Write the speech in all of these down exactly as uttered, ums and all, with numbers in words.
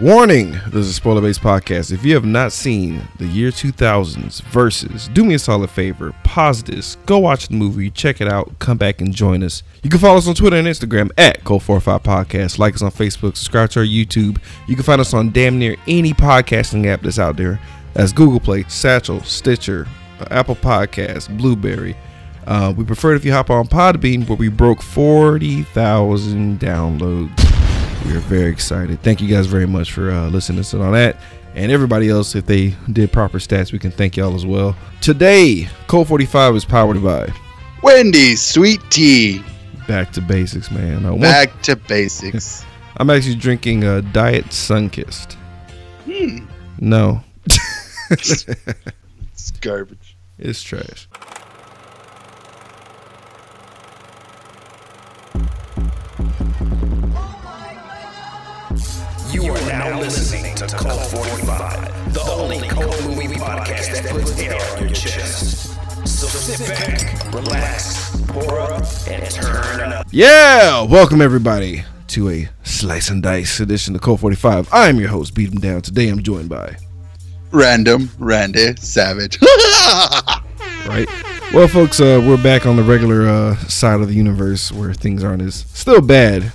Warning, this is a spoiler-based podcast. If you have not seen the year two thousands versus, do me a solid favor, pause this, go watch the movie, check it out, come back and join us. You can follow us on Twitter and Instagram at Go forty-five Podcast, like us on Facebook, subscribe to our YouTube. You can find us on damn near any podcasting app that's out there. That's Google Play, Satchel, Stitcher, Apple Podcasts, Blueberry. Uh, we prefer it if you hop on Podbean, where we broke forty thousand downloads. We are very excited. Thank you guys very much for uh, listening and all that. And everybody else, if they did proper stats, we can thank y'all as well. Today, Cold forty-five is powered by Wendy's Sweet Tea. Back to basics, man. Uh, Back one, to basics. I'm actually drinking uh, Diet Sunkist. Hmm. No. It's garbage. It's trash. You are now listening to Cult forty-five, the only cult movie podcast that puts air on your chest. So sit back, relax, pour up, and turn up. Yeah! Welcome, everybody, to a Slice and Dice edition of Cult forty-five. I'm your host, Beat 'em Down. Today I'm joined by... Random, Randy, Savage. Right? Well, folks, uh, we're back on the regular uh, side of the universe where things aren't as... Still bad,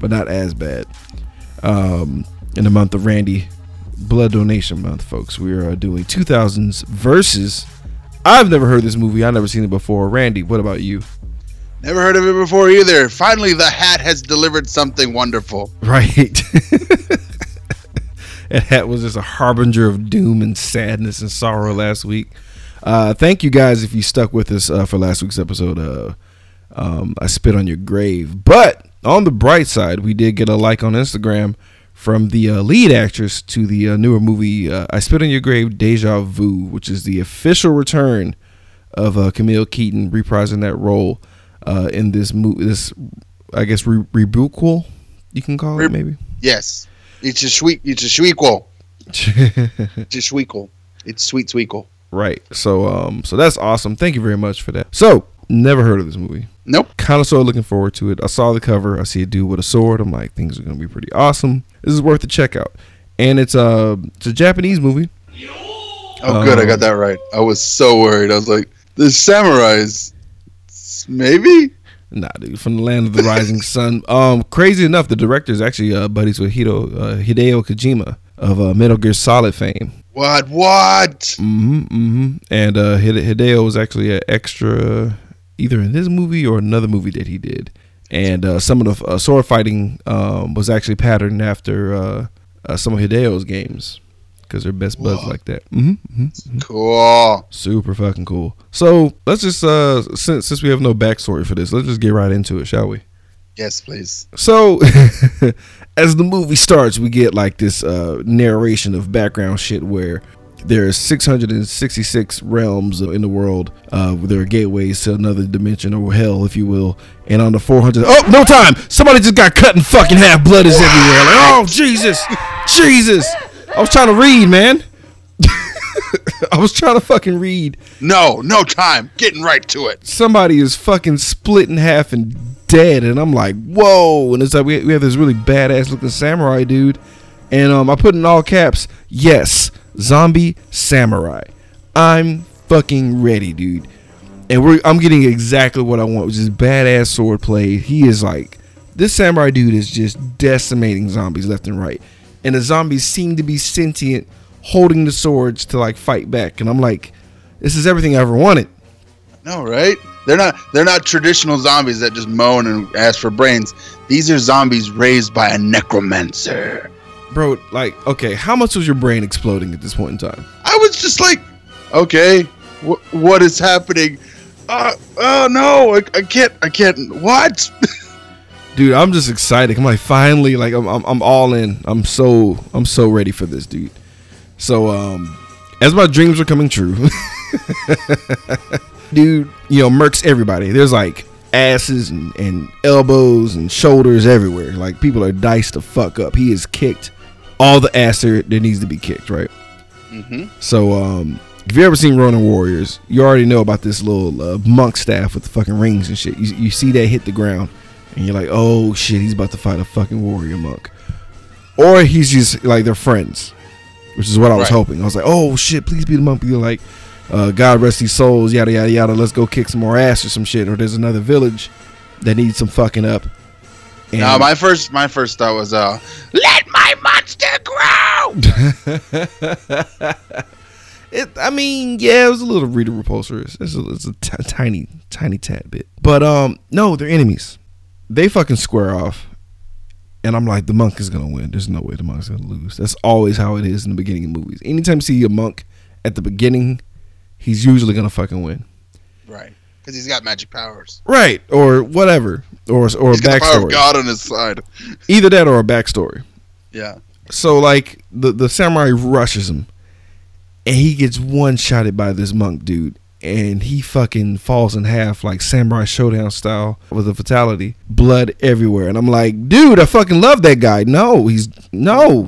but not as bad. Um, in the month of Randy, Blood Donation Month, folks, we are doing two thousands versus. I've never heard this movie. I've never seen it before. Randy, what about you? Never heard of it before either. Finally, the hat has delivered something wonderful. Right. That hat was just a harbinger of doom and sadness and sorrow last week. Uh, thank you guys if you stuck with us uh, for last week's episode. Uh, um, I spit on your grave, but. On the bright side, we did get a like on Instagram from the uh, lead actress to the uh, newer movie uh, I Spit on Your Grave, Deja Vu, which is the official return of uh, Camille Keaton reprising that role uh, in this movie, this, I guess, re- rebuquel, you can call it, maybe? Yes. It's a sweet, it's a sweetquel. It's a sweetquel. It's sweet sweetquel. Right. So, um, so that's awesome. Thank you very much for that. So, never heard of this movie. Nope. Kind of sort of looking forward to it. I saw the cover. I see a dude with a sword. I'm like, things are going to be pretty awesome. This is worth a check out. And it's a, it's a Japanese movie. Oh, um, good. I got that right. I was so worried. I was like, the samurais, maybe? Nah, dude. From the land of the rising sun. Um, crazy enough, the director is actually uh, buddies with Hideo, uh, Hideo Kojima of uh, Metal Gear Solid fame. What? What? Mm-hmm. Mm-hmm. And uh, Hideo was actually an extra... either in this movie or another movie that he did. And uh, some of the uh, sword fighting um, was actually patterned after uh, uh, some of Hideo's games because they're best buds like that. Mm-hmm, mm-hmm. Cool. Super fucking cool. So let's just, uh, since, since we have no backstory for this, let's just get right into it, shall we? Yes, please. So as the movie starts, we get like this uh, narration of background shit where... there are six hundred sixty-six realms in the world. Uh, there are gateways to another dimension or hell, if you will. And on the four hundred... oh, no time! Somebody just got cut in fucking half. Blood is everywhere. Like, oh, Jesus! Jesus! I was trying to read, man. I was trying to fucking read. No, no time. Getting right to it. Somebody is fucking split in half and dead. And I'm like, whoa. And it's like, we, we have this really badass looking samurai dude. And um, I put in all caps, yes. Zombie samurai. I'm fucking ready, dude. And we're I'm getting exactly what I want, which is badass sword play. He is like, this samurai dude is just decimating zombies left and right. And the zombies seem to be sentient, holding the swords to like fight back. And I'm like, this is everything I ever wanted. No, right? They're not they're not traditional zombies that just moan and ask for brains. These are zombies raised by a necromancer. Bro, like, okay, how much was your brain exploding at this point in time? I was just like, okay, wh- what is happening? Uh, oh, no, I, I can't, I can't, what? Dude, I'm just excited. I'm like, finally, like, I'm, I'm I'm all in. I'm so, I'm so ready for this, dude. So, um, as my dreams are coming true, dude, you know, murks everybody. There's, like, asses and, and elbows and shoulders everywhere. Like, people are diced the fuck up. He is kicked. All the ass there that needs to be kicked, right? Mm-hmm. So, um, if you've ever seen Ronin Warriors, you already know about this little uh, monk staff with the fucking rings and shit. You, you see that hit the ground, and you're like, oh, shit, he's about to fight a fucking warrior monk. or he's just like they're friends, which is what I was right. hoping. I was like, oh shit, please be the monkey. You're like, uh, God rest these souls, yada yada yada. Let's go kick some more ass or some shit. Or there's another village that needs some fucking up. And no, my first my first thought was, uh, let my monster grow. It, I mean, yeah, it was a little Rita Repulsa. It's a, it's a t- tiny, tiny tad bit. But um, no, they're enemies. They fucking square off. And I'm like, the monk is going to win. There's no way the monk's going to lose. That's always how it is in the beginning of movies. Anytime you see a monk at the beginning, he's usually going to fucking win. Right. Because he's got magic powers. Right. Or whatever. Or, or he's a backstory. He's got the power of God on his side. Either that or a backstory. Yeah. So, like, the, the samurai rushes him. And he gets one-shotted by this monk dude. And he fucking falls in half like Samurai Showdown style with a fatality. Blood everywhere. And I'm like, dude, I fucking love that guy. No, he's... No.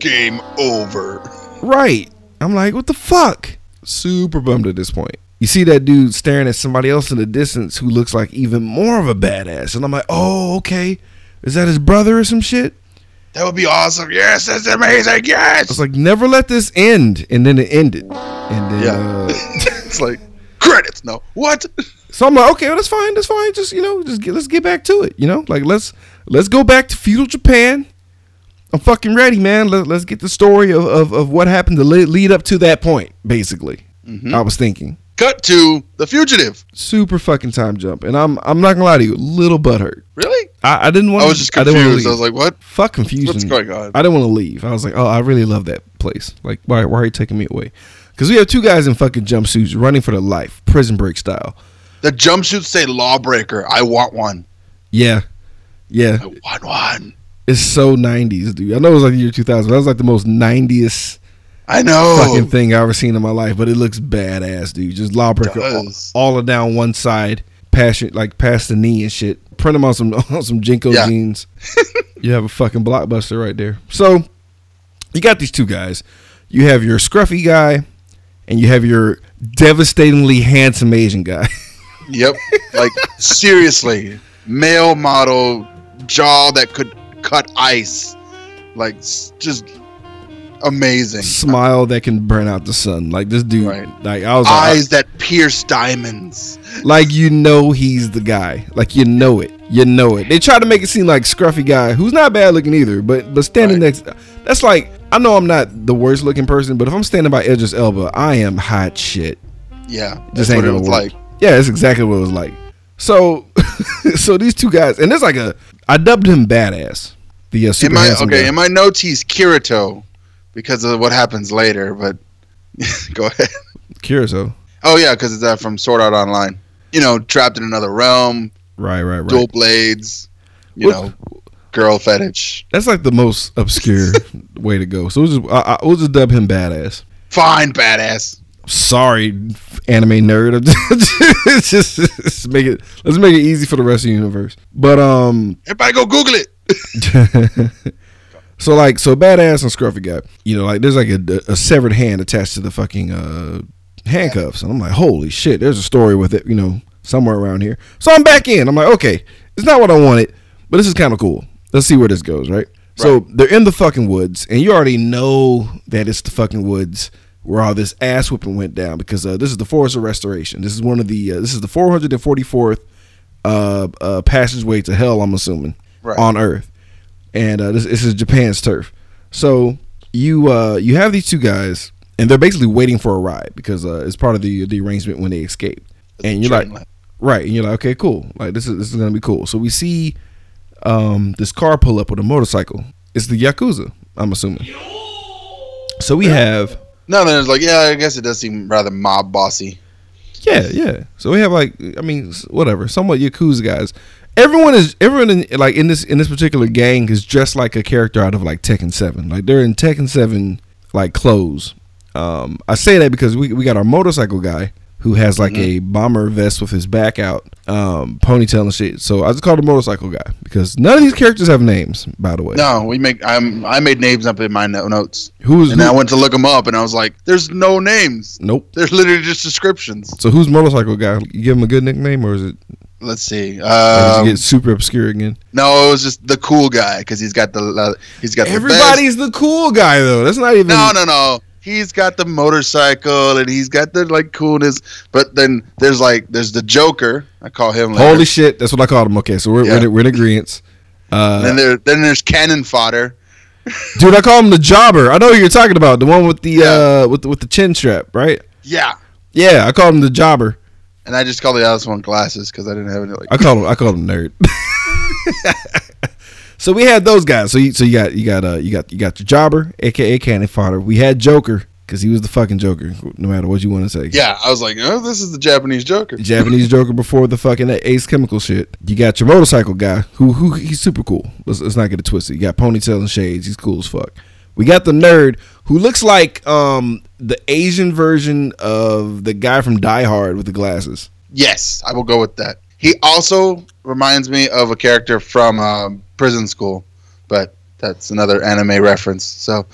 Game over. Right. I'm like, what the fuck? Super bummed at this point. You see that dude staring at somebody else in the distance who looks like even more of a badass. And I'm like, oh, okay. Is that his brother or some shit? That would be awesome. Yes, that's amazing. Yes. I was like, never let this end. And then it ended. And then yeah. uh, it's like credits. No. What? So I'm like, okay, well, that's fine. That's fine. Just, you know, just get, let's get back to it. You know, like let's let's go back to feudal Japan. I'm fucking ready, man. Let, let's get the story of, of, of what happened to lead, lead up to that point. Basically, mm-hmm. I was thinking. Cut to The Fugitive. Super fucking time jump. And I'm I'm not gonna lie to you, little butthurt. Really? I, I didn't want to I was just confused. I, leave. I was like, what? Fuck confusion. What's going on? I didn't want to leave. I was like, oh, I really love that place. Like, why why are you taking me away? Because we have two guys in fucking jumpsuits running for their life, prison break style. The jumpsuits say lawbreaker. I want one. Yeah. Yeah. I want one. It's so nineties, dude. I know it was like the year two thousand. That was like the most nineties I know fucking thing I've ever seen in my life, but it looks badass, dude. Just lawbreaker all, all down one side, past your, like past the knee and shit. Print them on some on some Jinko yeah. jeans. You have a fucking blockbuster right there. So you got these two guys. You have your scruffy guy, and you have your devastatingly handsome Asian guy. Yep, like seriously, male model jaw that could cut ice, like just. Amazing smile that can burn out the sun, like this dude. Right. Like I was like, eyes I, that pierce diamonds. Like you know he's the guy. Like you know it. You know it. They try to make it seem like scruffy guy who's not bad looking either, but but standing right. next, that's like I know I'm not the worst looking person, but if I'm standing by Idris Elba, I am hot shit. Yeah, that's just ain't what it was work. Like. Yeah, that's exactly what it was like. So, so these two guys, and there's like a I dubbed him badass. The uh, super in my, handsome okay guy. In my notes he's Kirito. Because of what happens later, but go ahead. Kirito. Oh, yeah, because it's uh, from Sword Art Online. You know, trapped in another realm. Right, right, right. Dual blades. You what? Know, girl fetish. That's like the most obscure way to go. So we'll just, I, I, we'll just dub him badass. Fine, badass. Sorry, anime nerd. just, just make it. Let's make it easy for the rest of the universe. But um, everybody go Google it. So like so badass and scruffy guy, you know, like there's like a, a severed hand attached to the fucking uh, handcuffs, and I'm like, holy shit, there's a story with it, you know, somewhere around here. So I'm back in. I'm like, okay, it's not what I wanted, but this is kind of cool. Let's see where this goes, right? right? So they're in the fucking woods, and you already know that it's the fucking woods where all this ass whooping went down because uh, this is the Forest of Restoration. This is one of the uh, this is the four hundred forty-fourth uh, uh, passageway to hell. I'm assuming right. on Earth. And uh, this, this is Japan's turf. So you uh, you have these two guys, and they're basically waiting for a ride because uh, it's part of the the arrangement when they escape. And you're like, right? And you're like, okay, cool. Like this is this is gonna be cool. So we see um, this car pull up with a motorcycle. It's the Yakuza, I'm assuming. So we have no, no. It's like, yeah, I guess it does seem rather mob bossy. Yeah, yeah. So we have like, I mean, whatever, somewhat Yakuza guys. Everyone is everyone in, like in this in this particular gang is dressed like a character out of like Tekken seven. Like they're in Tekken seven like clothes. Um, I say that because we we got our motorcycle guy who has like mm-hmm. a bomber vest with his back out, um, ponytail and shit. So I just called him motorcycle guy because none of these characters have names. By the way, no, we make I'm, I made names up in my notes. Who's and who? I went to look them up and I was like, there's no names. Nope, there's literally just descriptions. So who's motorcycle guy? You give him a good nickname or is it? Let's see. Um, get super obscure again. No, it was just the cool guy because he's got the uh, he's got. Everybody's the, the cool guy though. That's not even. No, no, no. He's got the motorcycle and he's got the like coolness. But then there's like there's the Joker. I call him. Later. Holy shit! That's what I called him. Okay, so we're yeah. we're, we're in agreement. Uh, then there then there's cannon fodder. Dude, I call him the Jobber. I know who you're talking about. The one with the yeah. uh with with the chin strap, right? Yeah. Yeah, I call him the Jobber. And I just call the other one glasses because I didn't have any. Like, I call him. I call him nerd. So we had those guys. So you, so you got you got uh, you got you got your Jobber, aka Cannon Fodder. We had Joker because he was the fucking Joker, no matter what you want to say. Yeah, I was like, oh, this is the Japanese Joker. Japanese Joker before the fucking Ace Chemical shit. You got your motorcycle guy, who who he's super cool. Let's let's not get it twisted. You got ponytails and shades. He's cool as fuck. We got the nerd who looks like um, the Asian version of the guy from Die Hard with the glasses. Yes, I will go with that. He also reminds me of a character from um, Prison School, but that's another anime reference. So,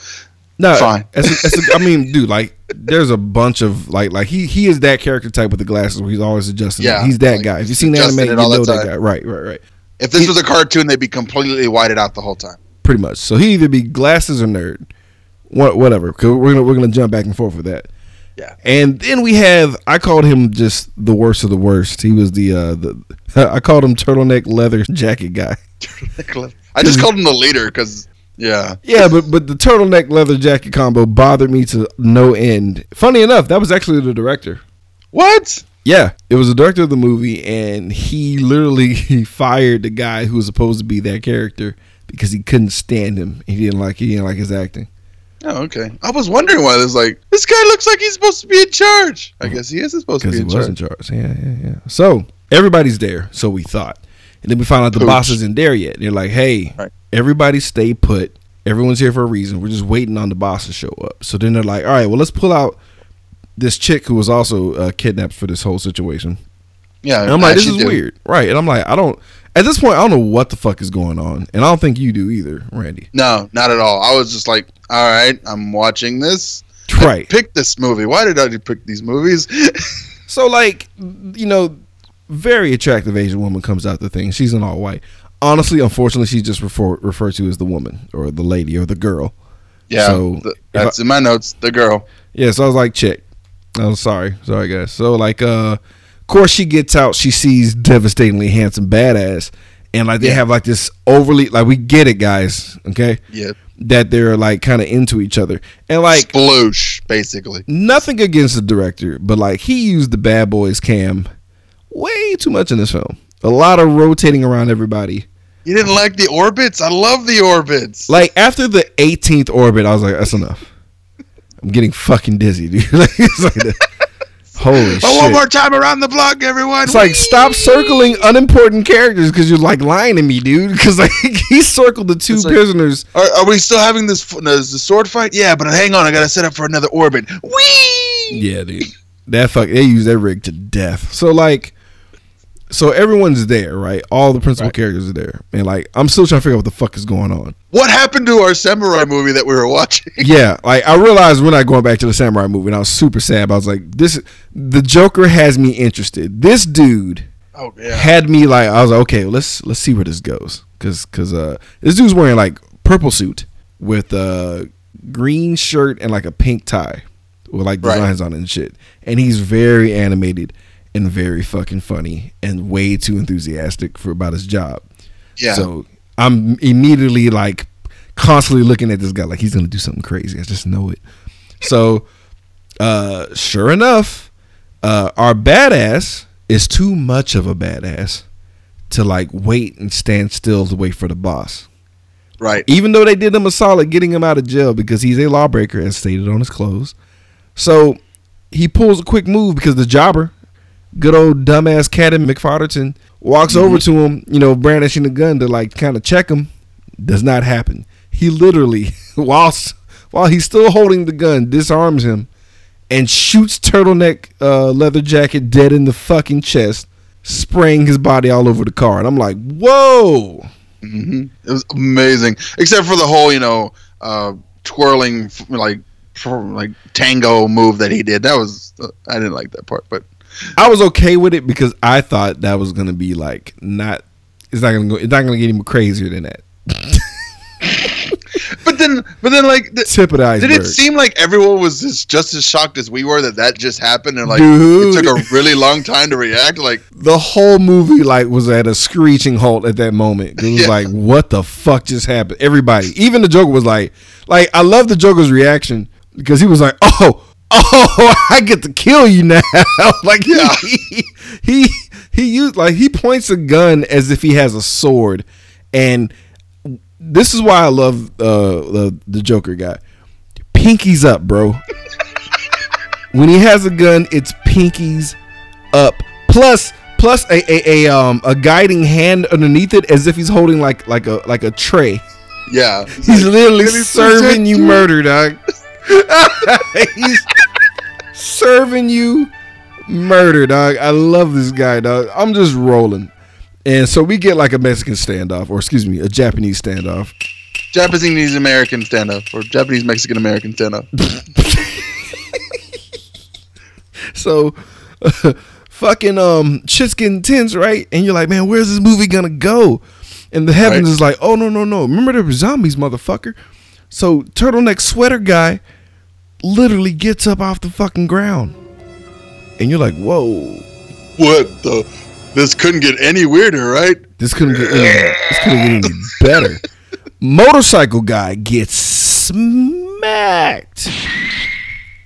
no, fine. As a, as a, I mean, dude, like, there's a bunch of like, like he he is that character type with the glasses where he's always adjusting. Yeah, it. He's that like, guy. If you've seen anime, you know that guy. Right, right, right. If this he, was a cartoon, they'd be completely whited out the whole time. Pretty much. So he either be glasses or nerd, what, whatever. Cause we're gonna we're gonna jump back and forth with that. Yeah. And then we have I called him just the worst of the worst. He was the uh, the I called him turtleneck leather jacket guy. Turtleneck leather. I just called him the leader because yeah. Yeah, but but the turtleneck leather jacket combo bothered me to no end. Funny enough, that was actually the director. What? Yeah, it was the director of the movie, and he literally he fired the guy who was supposed to be that character. Because he couldn't stand him. He didn't like he didn't like his acting. Oh, okay. I was wondering why this like this guy looks like he's supposed to be in charge. I guess he is supposed to be in charge. Because he was in charge. Yeah, yeah, yeah. So everybody's there, so we thought. And then we found out the Pooch. boss isn't there yet. They're like, hey, right. everybody stay put. Everyone's here for a reason. We're just waiting on the boss to show up. So then they're like, all right, well, let's pull out this chick who was also uh, kidnapped for this whole situation. Yeah. And I'm like, this is did. weird. Right. And I'm like, I don't. At this point, I don't know what the fuck is going on, and I don't think you do either, Randy. No, not at all. I was just like, all right, I'm watching this. Right. I picked this movie. Why did I pick these movies? So, like, you know, very attractive Asian woman comes out the thing. She's an all white. Honestly, unfortunately, she's just refer- referred to as the woman or the lady or the girl. Yeah, so the, that's I, in my notes, the girl. Yeah, so I was like, check. I'm sorry. Sorry, guys. So, like, uh... of course, she gets out. She sees devastatingly handsome badass, and like they yeah. have like this overly like we get it, guys. Okay, yeah, that they're like kind of into each other and like sploosh, basically. Nothing against the director, but like he used the bad boys cam way too much in this film. A lot of rotating around everybody. You didn't like the orbits? I love the orbits. Like after the eighteenth orbit, I was like, that's enough. I'm getting fucking dizzy, dude. Like, it's like that. Holy oh, shit. One more time around the block, everyone. It's Whee! Like, stop circling unimportant characters because you're, like, lying to me, dude. Because, like, he circled the two it's prisoners. Like, are, are we still having this, this the sword fight? Yeah, but hang on. I got to set up for another orbit. Whee! Yeah, dude. That fuck, they use that rig to death. So, like, so everyone's there, right? All the principal right. characters are there. And, like, I'm still trying to figure out what the fuck is going on. What happened to our samurai movie that we were watching? Yeah, like, I realized we're not going back to the samurai movie, and I was super sad. But I was like, this, the Joker has me interested. This dude oh, yeah. had me, like, I was like, okay, let's let's see where this goes. Because cause, uh, this dude's wearing, like, purple suit with a green shirt and, like, a pink tie with, like, designs right. on it and shit. And he's very animated. And very fucking funny and way too enthusiastic for about his job. Yeah. So I'm immediately like constantly looking at this guy like he's gonna do something crazy. I just know it. So uh sure enough, uh our badass is too much of a badass to like wait and stand still to wait for the boss. Right. Even though they did him a solid getting him out of jail because he's a lawbreaker as stated on his clothes. So he pulls a quick move because the Jobber, good old dumbass Cadden McFodderton, walks mm-hmm. over to him, you know, brandishing a gun to like kind of check him. Does not happen. He literally, whilst while he's still holding the gun, disarms him and shoots turtleneck uh, leather jacket dead in the fucking chest, spraying his body all over the car. And I'm like, whoa! Mm-hmm. It was amazing, except for the whole, you know, uh, twirling like like tango move that he did. That was I didn't like that part, but. I was okay with it because I thought that was gonna be like not. It's not gonna go. It's not gonna get even crazier than that. But then, but then, like the, tip of the iceberg. Did it seem like everyone was just, just as shocked as we were that that just happened? And like, dude, it took a really long time to react. Like the whole movie, like was at a screeching halt at that moment. It was yeah. like, what the fuck just happened? Everybody, even the Joker, was like, like I love the Joker's reaction because he was like, oh. Oh, I get to kill you now. Like yeah. he, he he used like he points a gun as if he has a sword. And this is why I love uh, the, the Joker guy. Pinkies up, bro. When he has a gun, it's pinkies up. Plus plus a, a, a um a guiding hand underneath it as if he's holding like like a like a tray. Yeah. He's like, literally serving you murder, dog. He's serving you murder, dog. I love this guy, dog. I'm just rolling. And so we get like a Mexican standoff, or excuse me, a Japanese standoff. Japanese American standoff, or Japanese Mexican American standoff. So uh, fucking um shit's getting tense, right? And you're like, man, where's this movie gonna go? And the heavens right. is like, oh no, no, no. Remember there were zombies, motherfucker. So turtleneck sweater guy literally gets up off the fucking ground. And you're like, whoa. What the? This couldn't get any weirder, right? This couldn't get any, this couldn't get any better. Motorcycle guy gets smacked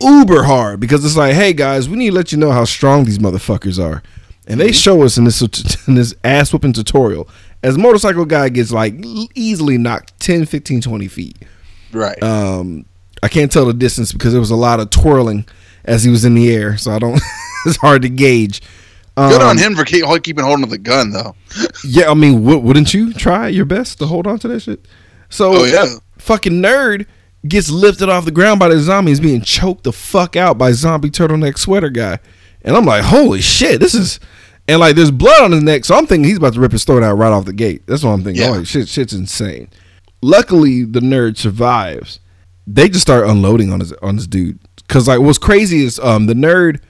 uber hard because it's like, hey, guys, we need to let you know how strong these motherfuckers are. And they show us in this, in this ass whooping tutorial as motorcycle guy gets like easily knocked ten, fifteen, twenty feet. Right. Um, I can't tell the distance because there was a lot of twirling as he was in the air, so I don't. It's hard to gauge. Um, Good on him for keep, keeping hold of the gun, though. Yeah, I mean, w- wouldn't you try your best to hold on to that shit? So, oh, yeah. Fucking nerd gets lifted off the ground by the zombie. He's being choked the fuck out by zombie turtleneck sweater guy, and I'm like, holy shit, this is. And like, there's blood on his neck, so I'm thinking he's about to rip his throat out right off the gate. That's what I'm thinking. Yeah. Oh, shit, shit's insane. Luckily, the nerd survives. They just start unloading on his on this dude because like what's crazy is um the nerd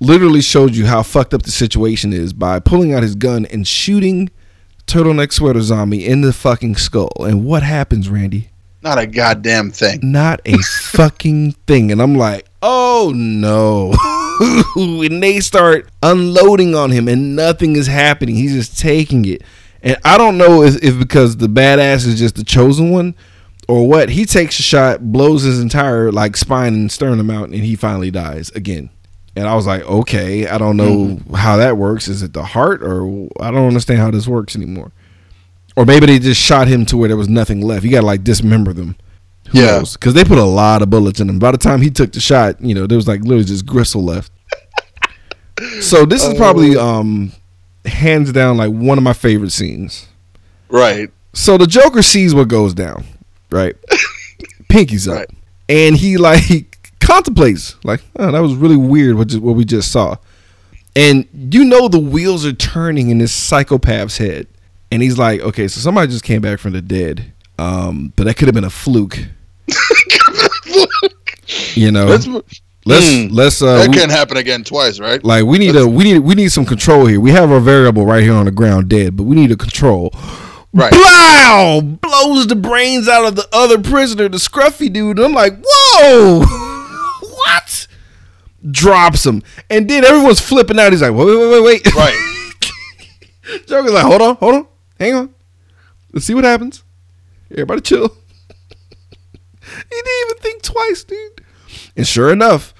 literally showed you how fucked up the situation is by pulling out his gun and shooting turtleneck sweater zombie in the fucking skull. And what happens, Randy? Not a goddamn thing. Not a fucking thing. And I'm like, oh no. And they start unloading on him and nothing is happening. He's just taking it. And I don't know if, if because the badass is just the chosen one or what. He takes a shot, blows his entire like spine and sternum out, and he finally dies again. And I was like, okay, I don't know mm. how that works. Is it the heart, or I don't understand how this works anymore? Or maybe they just shot him to where there was nothing left. You got to like dismember them. Who yeah. knows? Because they put a lot of bullets in him. By the time he took the shot, you know, there was like literally just gristle left. So this oh. is probably um. hands down like one of my favorite scenes. Right. So the Joker sees what goes down, right? Pinkies up. Right. And he like he contemplates like, oh, that was really weird what just, what we just saw. And you know the wheels are turning in this psychopath's head. And he's like, okay, so somebody just came back from the dead. Um, but that could have been a fluke. You know. That's what- Let's mm, let's uh, that can't we, happen again twice, right? Like we need let's, a we need we need some control here. We have our variable right here on the ground dead, but we need a control. Right. Blow! Blows the brains out of the other prisoner, the scruffy dude. And I'm like, whoa! What? Drops him. And then everyone's flipping out. He's like, wait, wait, wait, wait. Right. Joker's like, hold on, hold on, hang on. Let's see what happens. Everybody chill. He didn't even think twice, dude. And sure enough,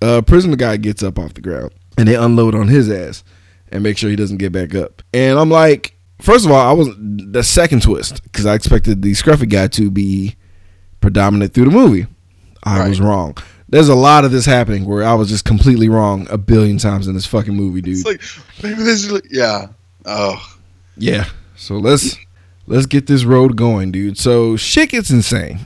uh, prisoner guy gets up off the ground and they unload on his ass and make sure he doesn't get back up. And I'm like, first of all, I was the second twist because I expected the scruffy guy to be predominant through the movie. I right. was wrong. There's a lot of this happening where I was just completely wrong a billion times in this fucking movie, dude. It's like, maybe this is like, yeah. Oh, yeah. So let's let's get this road going, dude. So shit gets insane.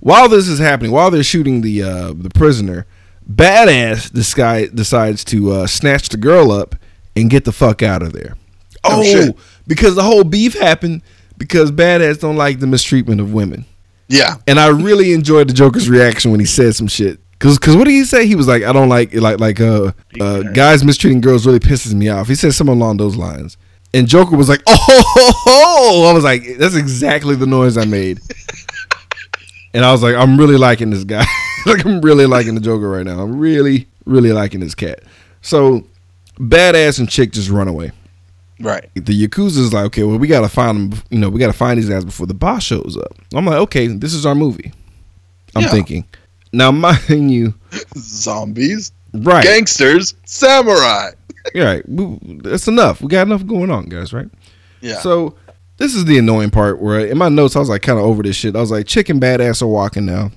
While this is happening, while they're shooting the uh, the prisoner, badass this guy decides to uh, snatch the girl up and get the fuck out of there. Oh, oh because the whole beef happened because badass don't like the mistreatment of women. Yeah, and I really enjoyed the Joker's reaction when he said some shit. Cause, cause what did he say? He was like, I don't like like like uh, uh guys mistreating girls really pisses me off. He said something along those lines. And Joker was like, oh, ho, ho, ho. I was like, that's exactly the noise I made. And I was like, I'm really liking this guy. Like, I'm really liking the Joker right now. I'm really, really liking this cat. So, Badass and Chick just run away. Right. The Yakuza is like, okay, well, we got to find them. You know, we got to find these guys before the boss shows up. I'm like, okay, this is our movie. I'm yeah. thinking. Now, mind you. Zombies. Right. Gangsters. Samurai. Right. That's enough. We got enough going on, guys, right? Yeah. So, this is the annoying part where in my notes, I was like kind of over this shit. I was like, Chick and Badass are walking now.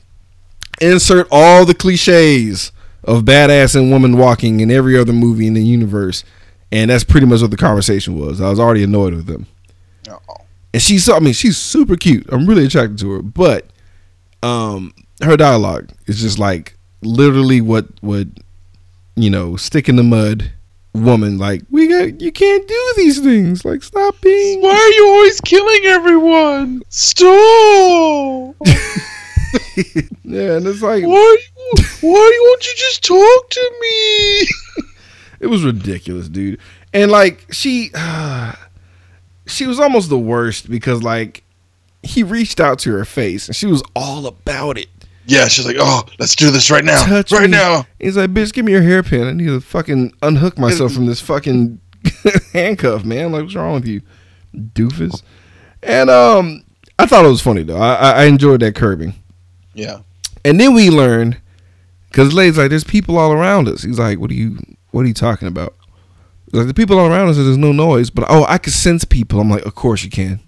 Insert all the cliches of badass and woman walking in every other movie in the universe. And that's pretty much what the conversation was. I was already annoyed with them. Uh-oh. And she's, so, I mean, she's super cute. I'm really attracted to her. But um, her dialogue is just like literally what would, you know, stick in the mud woman. Like, we got, you can't do these things. Like, stop being. Why are you always killing everyone? Stop. Yeah, and it's like, why, why won't you just talk to me? It was ridiculous, dude. And like she uh, she was almost the worst because like he reached out to her face and she was all about it. Yeah, she's like, oh, let's do this right now. Touch right me. now. He's like, bitch, give me your hairpin. I need to fucking unhook myself from this fucking handcuff, man. Like, what's wrong with you, doofus? And um I thought it was funny though. I I enjoyed that curbing. Yeah. And then we learned, because Lay's like, there's people all around us. He's like, What are you what are you talking about? Like, the people all around us, there's no noise, but oh, I could sense people. I'm like, of course you can.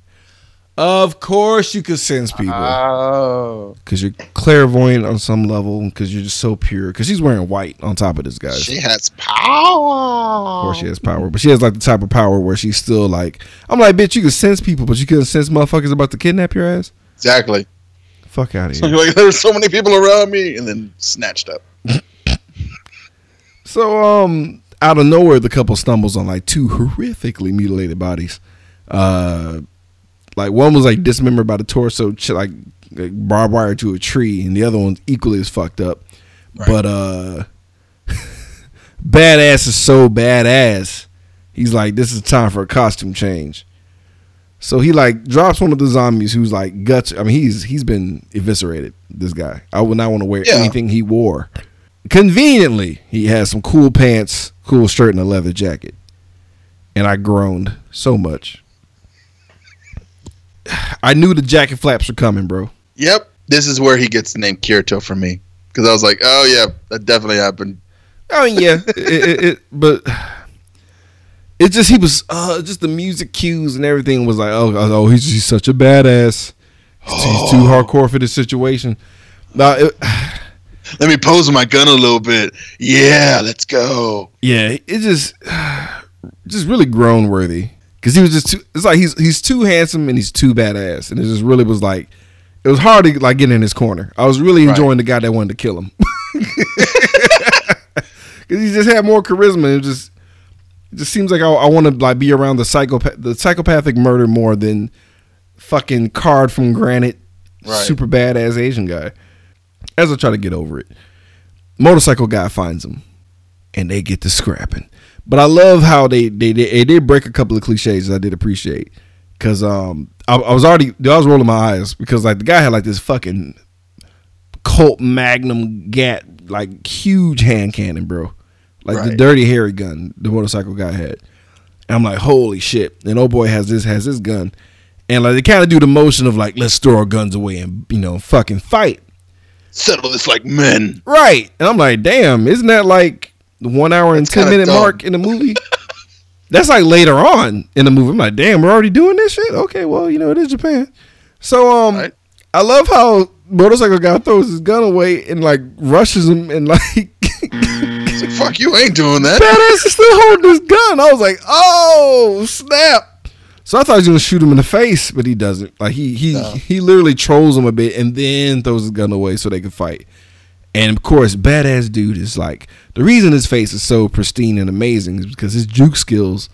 Of course you could sense people. Oh. Because you're clairvoyant on some level, because you're just so pure. Because she's wearing white on top of this guy. She has power. Of course she has power. But she has like the type of power where she's still like, I'm like, bitch, you can sense people, but you couldn't sense motherfuckers about to kidnap your ass? Exactly. Fuck out of here. So you're like, there's so many people around me, and then snatched up. So, um, out of nowhere, the couple stumbles on like two horrifically mutilated bodies. Uh, like one was like dismembered by the torso, like, like barbed wire to a tree, and the other one's equally as fucked up. Right. But uh, Badass is so badass. He's like, this is time for a costume change. So he like drops one of the zombies who's like guts. I mean, he's he's been eviscerated. This guy, I would not want to wear yeah. anything he wore. Conveniently, he has some cool pants, cool shirt, and a leather jacket. And I groaned so much. I knew the jacket flaps were coming, bro. Yep. This is where he gets the name Kirito from me. Because I was like, oh, yeah, that definitely happened. I mean, yeah. it, it, it, but it just, he was, uh, just the music cues and everything was like, oh, oh he's, he's such a badass. Oh. He's too hardcore for this situation. Now, it, let me pose my gun a little bit. Yeah, let's go. Yeah, it just, just really groan worthy because he was just too. It's like he's he's too handsome and he's too badass, and it just really was like, it was hard to like get in his corner. I was really enjoying right. the guy that wanted to kill him because he just had more charisma. It just, it just seems like I, I want to like be around the psychopath, the psychopathic murder more than fucking Card from Granite, right. super badass Asian guy. As I try to get over it, motorcycle guy finds him, and they get to scrapping. But I love how they they they, they did break a couple of cliches that I did appreciate, because um I, I was already I was rolling my eyes because like the guy had like this fucking Colt Magnum Gat, like huge hand cannon, bro, like right. the Dirty Harry gun the motorcycle guy had. And I'm like, holy shit! And old boy has this has this gun, and like they kind of do the motion of like, let's throw our guns away and, you know, fucking fight. Settle this like men. Right. And I'm like, damn, isn't that like the one hour and ten minute dumb. mark in the movie? That's like later on in the movie. I'm like, damn, we're already doing this shit? Okay, well, you know, it is Japan. So um right. I love how motorcycle guy throws his gun away and like rushes him and like, it's like, fuck, you ain't doing that. Badass is still holding his gun. I was like, oh, snap. So I thought he was gonna shoot him in the face, but he doesn't. Like he he no. he literally trolls him a bit and then throws his gun away so they can fight. And of course, badass dude is like, the reason his face is so pristine and amazing is because his juke skills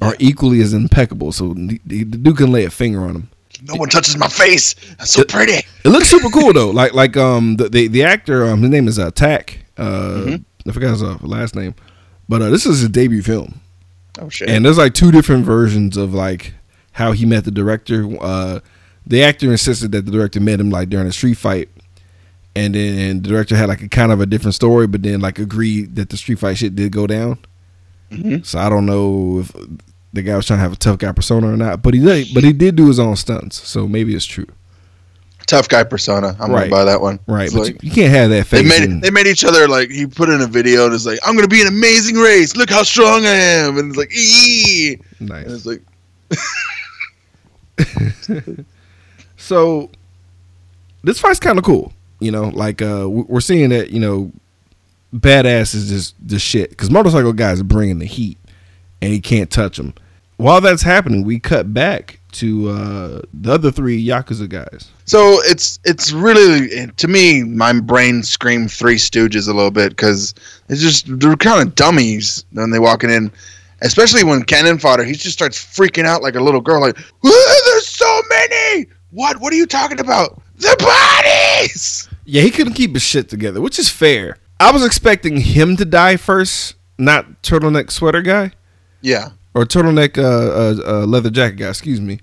are equally as impeccable. So the, the dude can lay a finger on him. no one touches my face. That's so pretty. It, it looks super cool though. Like like um the the, the actor um his name is uh, Tack. Uh, mm-hmm. I forgot his uh, last name, but uh, this is his debut film. Oh shit! And there's like two different versions of like how he met the director. Uh, the actor insisted that the director met him like during a street fight, and then and the director had like a kind of a different story, but then like agreed that the street fight shit did go down. Mm-hmm. So I don't know if the guy was trying to have a tough guy persona or not, but he did, but he did do his own stunts, so maybe it's true. Tough guy persona. I'm right. gonna buy that one. Right, it's but like, you can't have that face. They made, and, they made each other like he put in a video and it's like, I'm gonna be an amazing race. Look how strong I am, and it's like, ee. Nice. And it's like, so this fight's kind of cool, you know. Like uh, we're seeing that, you know, badass is just the shit because motorcycle guys are bringing the heat, and he can't touch them. While that's happening, we cut back to uh, the other three Yakuza guys. So it's it's really, to me, my brain screamed Three Stooges a little bit because it's just, they're kind of dummies when they're walking in. Especially when Cannon Fodder, he just starts freaking out like a little girl, like, there's so many! What? What are you talking about? The bodies! Yeah, he couldn't keep his shit together, which is fair. I was expecting him to die first, not turtleneck sweater guy. Yeah. Or turtleneck uh, uh, uh, leather jacket guy, excuse me.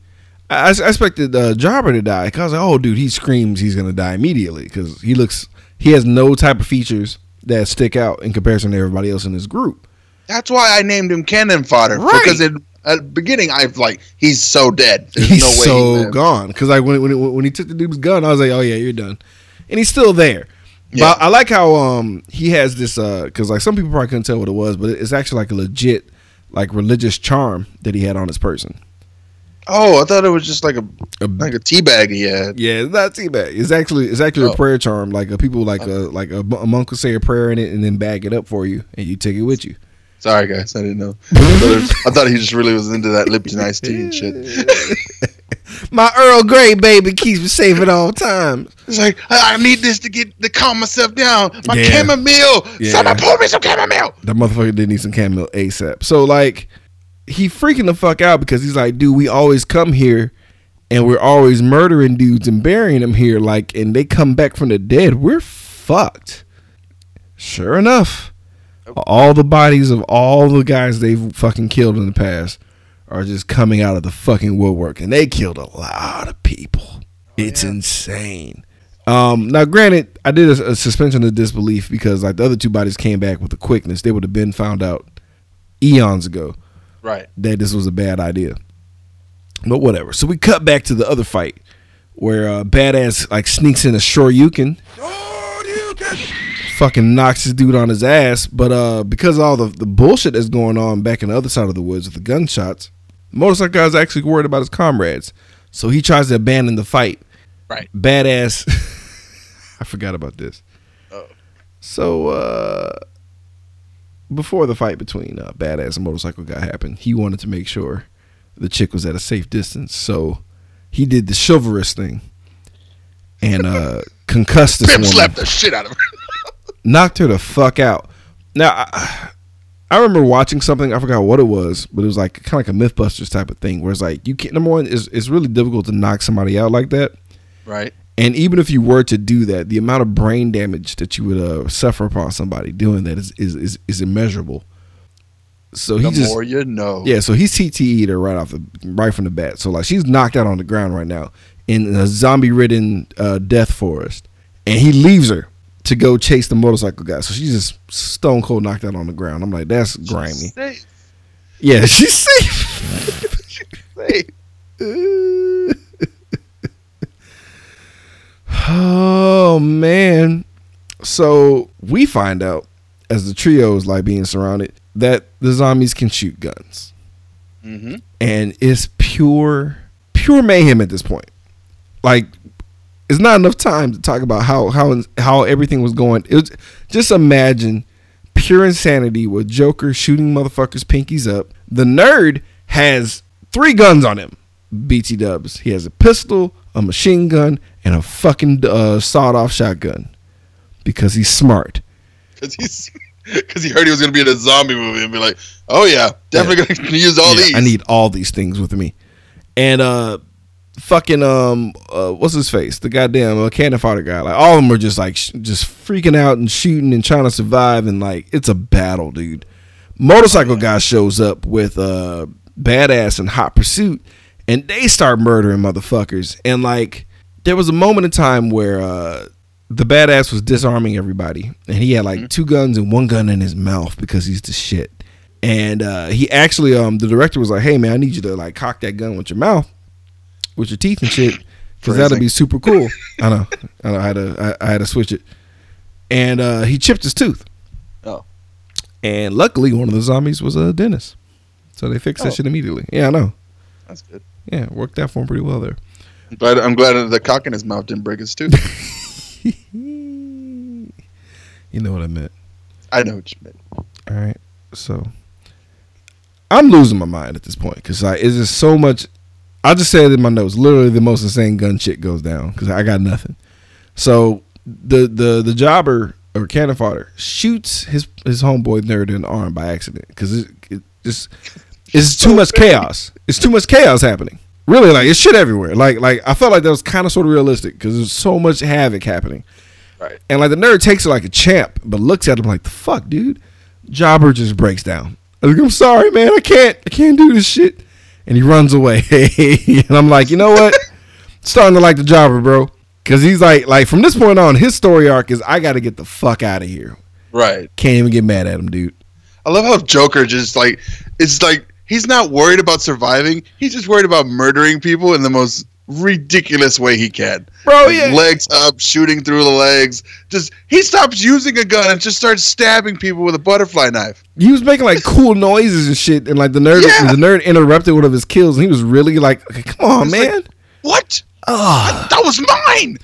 I, I expected uh, Jobber to die because I was like, oh, dude, he screams he's going to die immediately because he looks, he has no type of features that stick out in comparison to everybody else in his group. That's why I named him Cannon Fodder. Right. Because it, at the beginning, I was like, he's so dead. There's he's no way so he lived. Gone. Because like, when, when, it, when he took the dude's gun, I was like, oh, yeah, you're done. And he's still there. Yeah. But I like how um he has this, because uh, like some people probably couldn't tell what it was, but it's actually like a legit, like religious charm that he had on his person. Oh, I thought it was just like a, a like a tea bag he had. Yeah, it's not a tea bag. It's actually it's actually oh. a prayer charm. Like a people like oh. a like a, a monk will say a prayer in it and then bag it up for you and you take it with you. Sorry guys, I didn't know. I, thought was, I thought he just really was into that Lipton iced tea and shit. My Earl Grey baby keeps me safe at all times. It's like I need this to get to calm myself down. My yeah. chamomile. Yeah. Somebody pour me some chamomile. That motherfucker did need some chamomile ASAP. So like he freaking the fuck out because he's like, dude, we always come here and we're always murdering dudes and burying them here. Like, and they come back from the dead. We're fucked. Sure enough, okay. all the bodies of all the guys they've fucking killed in the past are just coming out of the fucking woodwork, and they killed a lot of people. Oh, it's yeah. insane. Um, now, granted, I did a, a suspension of disbelief because like the other two bodies came back with the quickness. They would have been found out eons ago, right? That this was a bad idea. But whatever. So we cut back to the other fight where uh, badass like sneaks in a shoryuken, shoryuken, fucking knocks this dude on his ass. But uh, because of all the the bullshit that's going on back on the other side of the woods with the gunshots, motorcycle guy's actually worried about his comrades, so he tries to abandon the fight. Right. Badass. I forgot about this. Oh. So uh, before the fight between uh, Badass and motorcycle guy happened, he wanted to make sure the chick was at a safe distance, so he did the chivalrous thing and uh, concussed this woman. Slapped the shit out of her. Knocked her the fuck out. Now. I, I remember watching something, I forgot what it was, but it was like kind of like a Mythbusters type of thing where it's like, you can't, number one, it's, it's really difficult to knock somebody out like that. Right. And even if you were to do that, the amount of brain damage that you would uh, suffer upon somebody doing that is is, is, is immeasurable. So he the just, more you know. Yeah, so he's C T E'd her right off the, right from the bat. So like she's knocked out on the ground right now in a zombie-ridden uh, death forest. And he leaves her to go chase the motorcycle guy. So she's just stone cold knocked out on the ground. I'm like, that's she's grimy. Safe. Yeah, she's safe. She's safe. Oh, man. So we find out, as the trio is like being surrounded, that the zombies can shoot guns. Mm-hmm. And it's pure, pure mayhem at this point. Like, it's not enough time to talk about how how how everything was going. It was, just imagine pure insanity with Joker shooting motherfuckers' pinkies up. The nerd has three guns on him. B T dubs. He has a pistol, a machine gun, and a fucking uh, sawed-off shotgun because he's smart. Because he's because he heard he was gonna be in a zombie movie and be like, oh yeah, definitely yeah. gonna use all yeah, these. I need all these things with me, and uh. fucking um, uh, what's his face? The goddamn uh, cannon fodder guy. Like all of them are just like sh- just freaking out and shooting and trying to survive, and like it's a battle, dude. Motorcycle guy shows up with uh, Badass and Hot Pursuit, and they start murdering motherfuckers. And like there was a moment in time where uh, the Badass was disarming everybody, and he had like mm-hmm. two guns and one gun in his mouth because he's the shit. And uh, he actually, um, the director was like, "Hey man, I need you to like cock that gun with your mouth, with your teeth and shit, because that'll be super cool." I know, I know, I had to, I, I had to switch it. And uh, he chipped his tooth. Oh. And luckily, one of the zombies was a dentist, so they fixed oh. that shit immediately. Yeah, I know. That's good. Yeah, worked out for him pretty well there. I'm glad, I'm glad the cock in his mouth didn't break his tooth. You know what I meant. I know what you meant. All right, so. I'm losing my mind at this point because like, it's just so much. I just said in my notes, literally the most insane gun shit goes down because I got nothing. So the the the jobber or cannon fodder shoots his his homeboy Nerd in the arm by accident because it, it just it's too much chaos. It's too much chaos happening. Really, like it's shit everywhere. Like like I felt like that was kind of sort of realistic because there's so much havoc happening. Right. And like the Nerd takes it like a champ, but looks at him like the fuck, dude. Jobber just breaks down. I'm like, I'm sorry, man. I can't. I can't do this shit. And he runs away. And I'm like, you know what? Starting to like the jobber, bro. Because he's like, like from this point on, his story arc is I got to get the fuck out of here. Right. Can't even get mad at him, dude. I love how Joker just like, it's like he's not worried about surviving. He's just worried about murdering people in the most ridiculous way he can. Bro, like, yeah. Legs up, shooting through the legs. Just he stops using a gun and just starts stabbing people with a butterfly knife. He was making like cool noises and shit, and like the nerd, yeah. the nerd interrupted one of his kills, and he was really like, "Come on, man! Like, what? Uh, that was mine!"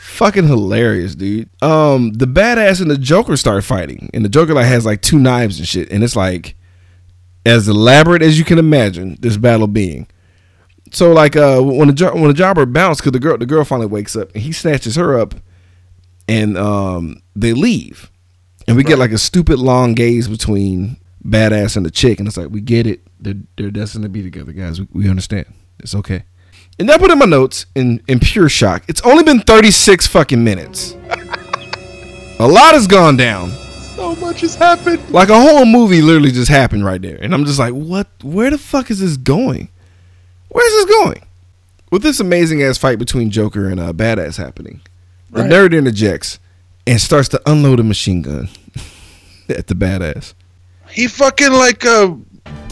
Fucking hilarious, dude. Um, the Badass and the Joker start fighting, and the Joker like has like two knives and shit, and it's like as elaborate as you can imagine this battle being. So like uh, when the jo- when the jobber bounced because the girl the girl finally wakes up and he snatches her up, and um, they leave, and we right. get like a stupid long gaze between Badass and the chick, and it's like we get it, they're they're destined to be together, guys. We, we understand, it's okay. And I put in my notes in in pure shock. It's only been thirty-six fucking minutes. A lot has gone down. So much has happened. Like a whole movie literally just happened right there, and I'm just like, what? Where the fuck is this going? Where's this going? With this amazing ass fight between Joker and uh, Badass happening, right. The Nerd interjects and starts to unload a machine gun at the Badass. He fucking like uh,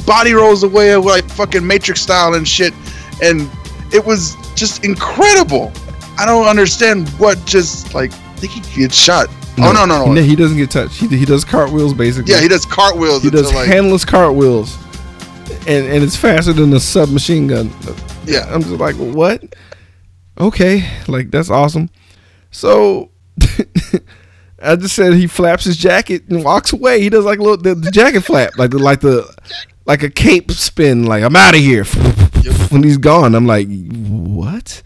body rolls away like fucking Matrix style and shit, and it was just incredible. I don't understand what just like I think he gets shot. No, oh no no no! No, he doesn't get touched. He he does cartwheels basically. Yeah, he does cartwheels. He does like, handless cartwheels. And and it's faster than a submachine gun. Yeah. I'm just like, what? Okay. Like, that's awesome. So, I just said he flaps his jacket and walks away. He does like a little, the, the jacket flap. Like the, like the like a cape spin. Like, I'm out of here. Yep. When he's gone, I'm like, what?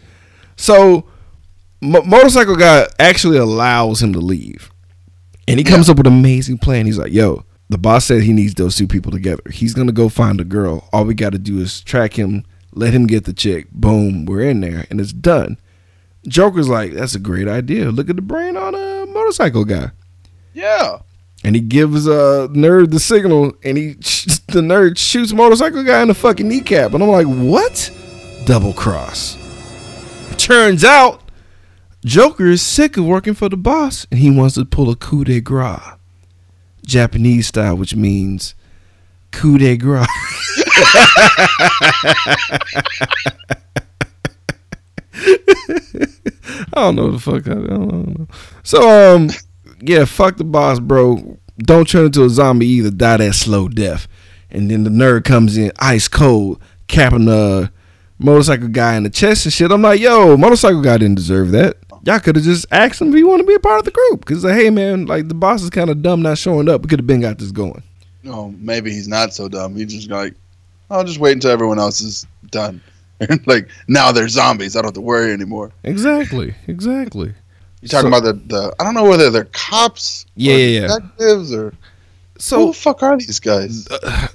So, m- motorcycle guy actually allows him to leave. And he comes yeah. up with an amazing plan. He's like, yo. The boss said he needs those two people together. He's going to go find a girl. All we got to do is track him, let him get the chick. Boom, we're in there, and it's done. Joker's like, that's a great idea. Look at the brain on a motorcycle guy. Yeah. And he gives uh, Nerd the signal, and he the Nerd shoots motorcycle guy in the fucking kneecap. And I'm like, what? Double cross. Turns out, Joker is sick of working for the boss, and he wants to pull a coup de grace. Japanese style, which means coup de grace. I don't know the fuck. I don't, I don't know. So, um, yeah, fuck the boss, bro. Don't turn into a zombie either. Die that slow death. And then the Nerd comes in ice cold, capping the motorcycle guy in the chest and shit. I'm like, yo, motorcycle guy didn't deserve that. Y'all could have just asked him if he wanted to be a part of the group. Because, like, hey, man, like, the boss is kind of dumb not showing up. We could have been got this going. No, maybe he's not so dumb. He's just like, I'll just wait until everyone else is done. Like, now they're zombies. I don't have to worry anymore. Exactly. Exactly. You're talking so, about the, the, I don't know whether they're cops yeah, or yeah, detectives yeah. or, so, who the fuck are these guys? Uh,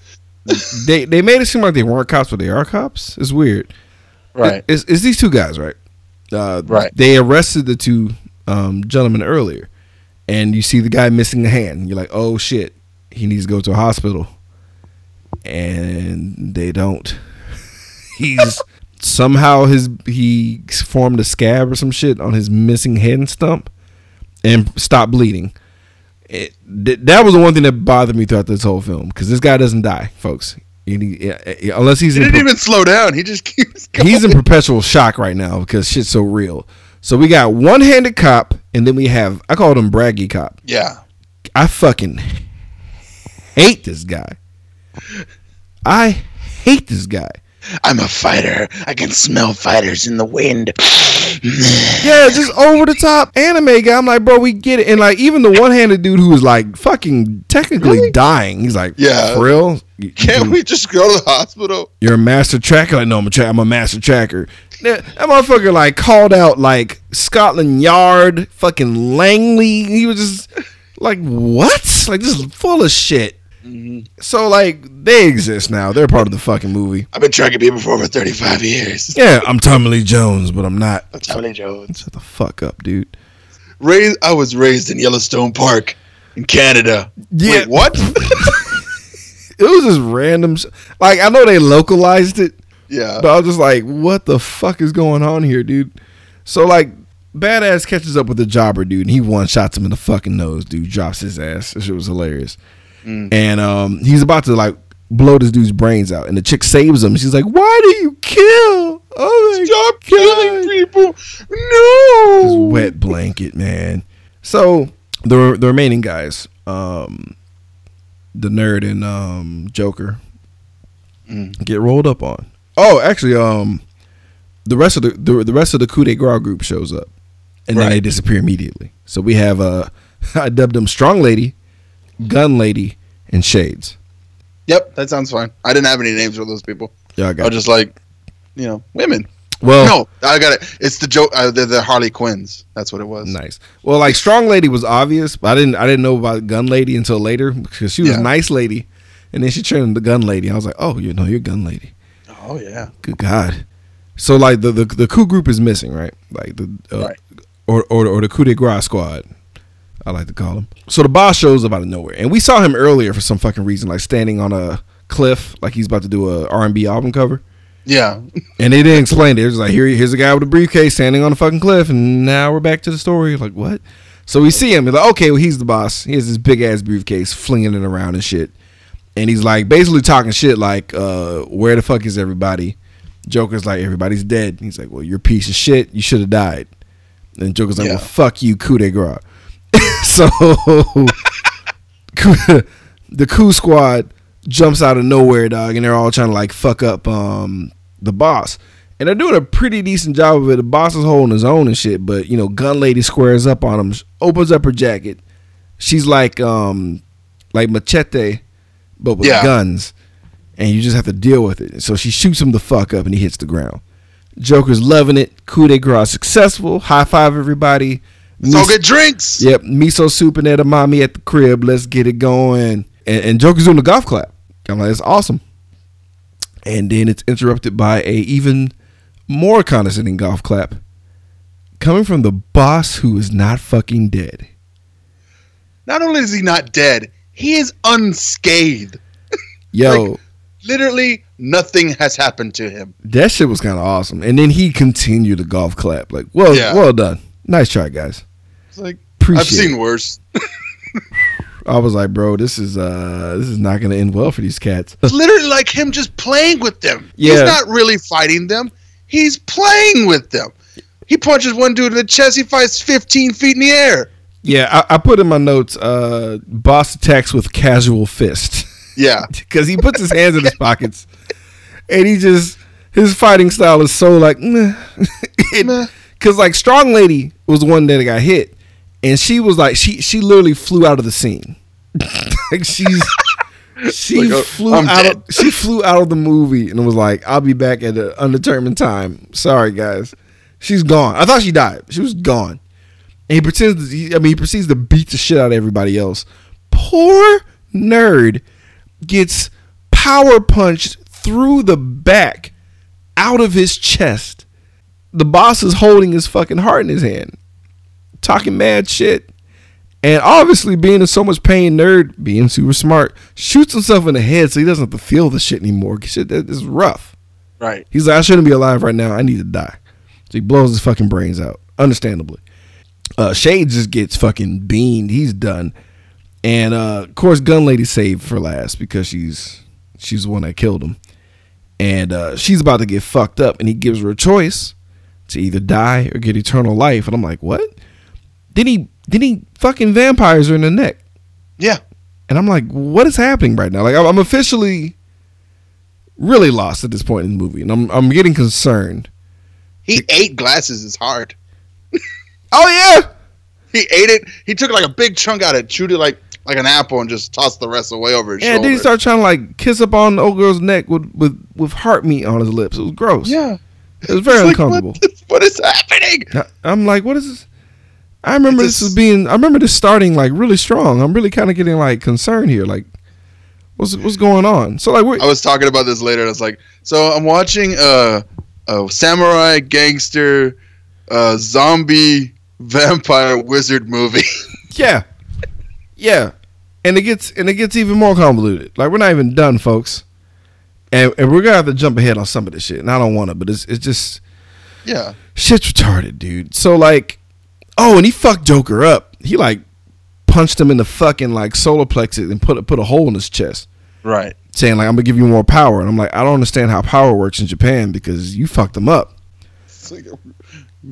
they, they made it seem like they weren't cops, but they are cops. It's weird. right? It's, it's these two guys, right? Uh, right. They arrested the two um, gentlemen earlier, and you see the guy missing a hand. You're like, oh shit, he needs to go to a hospital, and they don't. He's somehow his he formed a scab or some shit on his missing head and stump, and stopped bleeding. It, th- that was the one thing that bothered me throughout this whole film, because this guy doesn't die, folks. He, unless he's he didn't in per- even slow down. He just keeps going. He's in perpetual shock right now because shit's so real. So we got one-handed cop, and then we have, I called him braggy cop. Yeah. I fucking hate this guy. I hate this guy. I'm a fighter. I can smell fighters in the wind. Yeah, just over the top anime guy. I'm like, bro, we get it. And like, even the one-handed dude who was like fucking technically really? dying, he's like, yeah, for real? Can't dude, we just go to the hospital? You're a master tracker. Like, no, I'm a, tra- I'm a master tracker. That motherfucker like called out like Scotland Yard, fucking Langley. He was just like, what? Like, this is full of shit. Mm-hmm. So like they exist now. They're part of the fucking movie. I've been tracking people for over thirty-five years. Yeah, I'm Tommy Lee Jones, but I'm not. I'm Tommy Lee Jones. Shut the fuck up, dude. Raised, I was raised in Yellowstone Park in Canada. Yeah. Wait, what? It was just random. Sh- like I know they localized it. Yeah. But I was just like, what the fuck is going on here, dude? So like, Badass catches up with the jobber dude, and he one shots him in the fucking nose. Dude drops his ass. That shit was hilarious. Mm. And um, he's about to like blow this dude's brains out, and the chick saves him. She's like, "Why do you kill? Oh my Stop God. killing people! No!" This wet blanket, man. So the the remaining guys, um, the nerd and um, Joker, mm. get rolled up on. Oh, actually, um, the rest of the the, the rest of the coup de grace group shows up, and right. then they disappear immediately. So we have uh, I dubbed them Strong Lady, Gun Lady, and Shades. Yep, that sounds fine. I didn't have any names for those people. Yeah, I got I was it. just like, you know, women. Well, no, I got it. It's the joke. Uh, they're the Harley Quinns. That's what it was. Nice. Well, like Strong Lady was obvious, but I didn't. I didn't know about Gun Lady until later, because she was yeah. a nice lady, and then she turned into Gun Lady. I was like, oh, you know, you're Gun Lady. Oh yeah. Good God. So like the the, the coup group is missing, right? Like the uh, right. or or or the coup de grace squad, I like to call him. So the boss shows up out of nowhere, and we saw him earlier for some fucking reason, like standing on a cliff, like he's about to do a R and B album cover. Yeah. And they didn't explain it. It was like, here, here's a guy with a briefcase standing on a fucking cliff, and now we're back to the story. Like, what? So we see him. He's like, okay, well, he's the boss. He has this big ass briefcase, flinging it around and shit. And he's like, basically talking shit like, uh, where the fuck is everybody? Joker's like, everybody's dead. And he's like, well, you're a piece of shit. You should have died. And Joker's like, yeah. well, fuck you, coup de grace. So the coup squad jumps out of nowhere, dog, and they're all trying to like fuck up um, the boss, and they're doing a pretty decent job of it. The boss is holding his own and shit, but you know, Gun Lady squares up on him, opens up her jacket. She's like, um, like Machete, but with yeah. guns, and you just have to deal with it. So she shoots him the fuck up, and he hits the ground. Joker's loving it. Coup de grace successful. High five everybody. Mis- so get drinks. Yep, miso soup and edamame at the crib. Let's get it going. And, and Joker's doing the golf clap. I'm like, it's awesome. And then it's interrupted by a even more condescending golf clap coming from the boss, who is not fucking dead. Not only is he not dead, he is unscathed. Yo, like, literally nothing has happened to him. That shit was kind of awesome. And then he continued the golf clap. Like, well, yeah. well done. Nice try, guys. It's like, Appreciate I've seen it. worse. I was like, bro, this is uh, this is not going to end well for these cats. It's literally like him just playing with them. Yeah. He's not really fighting them. He's playing with them. He punches one dude in the chest. He fights fifteen feet in the air. Yeah, I, I put in my notes, uh, boss attacks with casual fist. Yeah. Because he puts his hands in his pockets. And he just, his fighting style is so like, nah. it, nah. Because, like, Strong Lady was the one that got hit. And she was like, she she literally flew out of the scene. like, she's, she, like, oh, flew out of, she flew out of the movie and was like, I'll be back at an undetermined time. Sorry, guys. She's gone. I thought she died. She was gone. And he pretends, he, I mean, he proceeds to beat the shit out of everybody else. Poor nerd gets power punched through the back out of his chest. The boss is holding his fucking heart in his hand, talking mad shit. And obviously, being in so much pain, Nerd, being super smart, shoots himself in the head so he doesn't have to feel the shit anymore. Shit, that is rough. Right. He's like, I shouldn't be alive right now. I need to die. So he blows his fucking brains out, understandably. Uh, Shade just gets fucking beamed. He's done. And, uh, of course, Gun Lady saved for last because she's she's the one that killed him. And uh, she's about to get fucked up, and he gives her a choice to either die or get eternal life. And I'm like, what? Then he... Then he fucking vampires her in the neck. Yeah. And I'm like, what is happening right now? Like, I'm officially really lost at this point in the movie. And I'm I'm getting concerned. He ate glasses. It's hard. Oh, yeah. He ate it. He took like a big chunk out of it, chewed it like, like an apple, and just tossed the rest away over his yeah, shoulder. And then he started trying to like kiss up on the old girl's neck with, with, with heart meat on his lips. It was gross. Yeah. It was very it's uncomfortable. Like, what, what is happening? I'm like, what is this? I remember just, this was being. I remember this starting like really strong. I'm really kind of getting like concerned here. Like, what's what's going on? So like, we're, I was talking about this later. And I was like, so I'm watching uh, a samurai gangster, uh, zombie vampire wizard movie. Yeah, yeah, and it gets and it gets even more convoluted. Like, we're not even done, folks, and and we're gonna have to jump ahead on some of this shit. And I don't want to, but it's it's just yeah, shit's retarded, dude. So like. Oh, and he fucked Joker up. He like punched him in the fucking like solar plexus and put a, put a hole in his chest. Right. Saying like, I'm gonna give you more power, and I'm like, I don't understand how power works in Japan because you fucked him up. It's like, I'll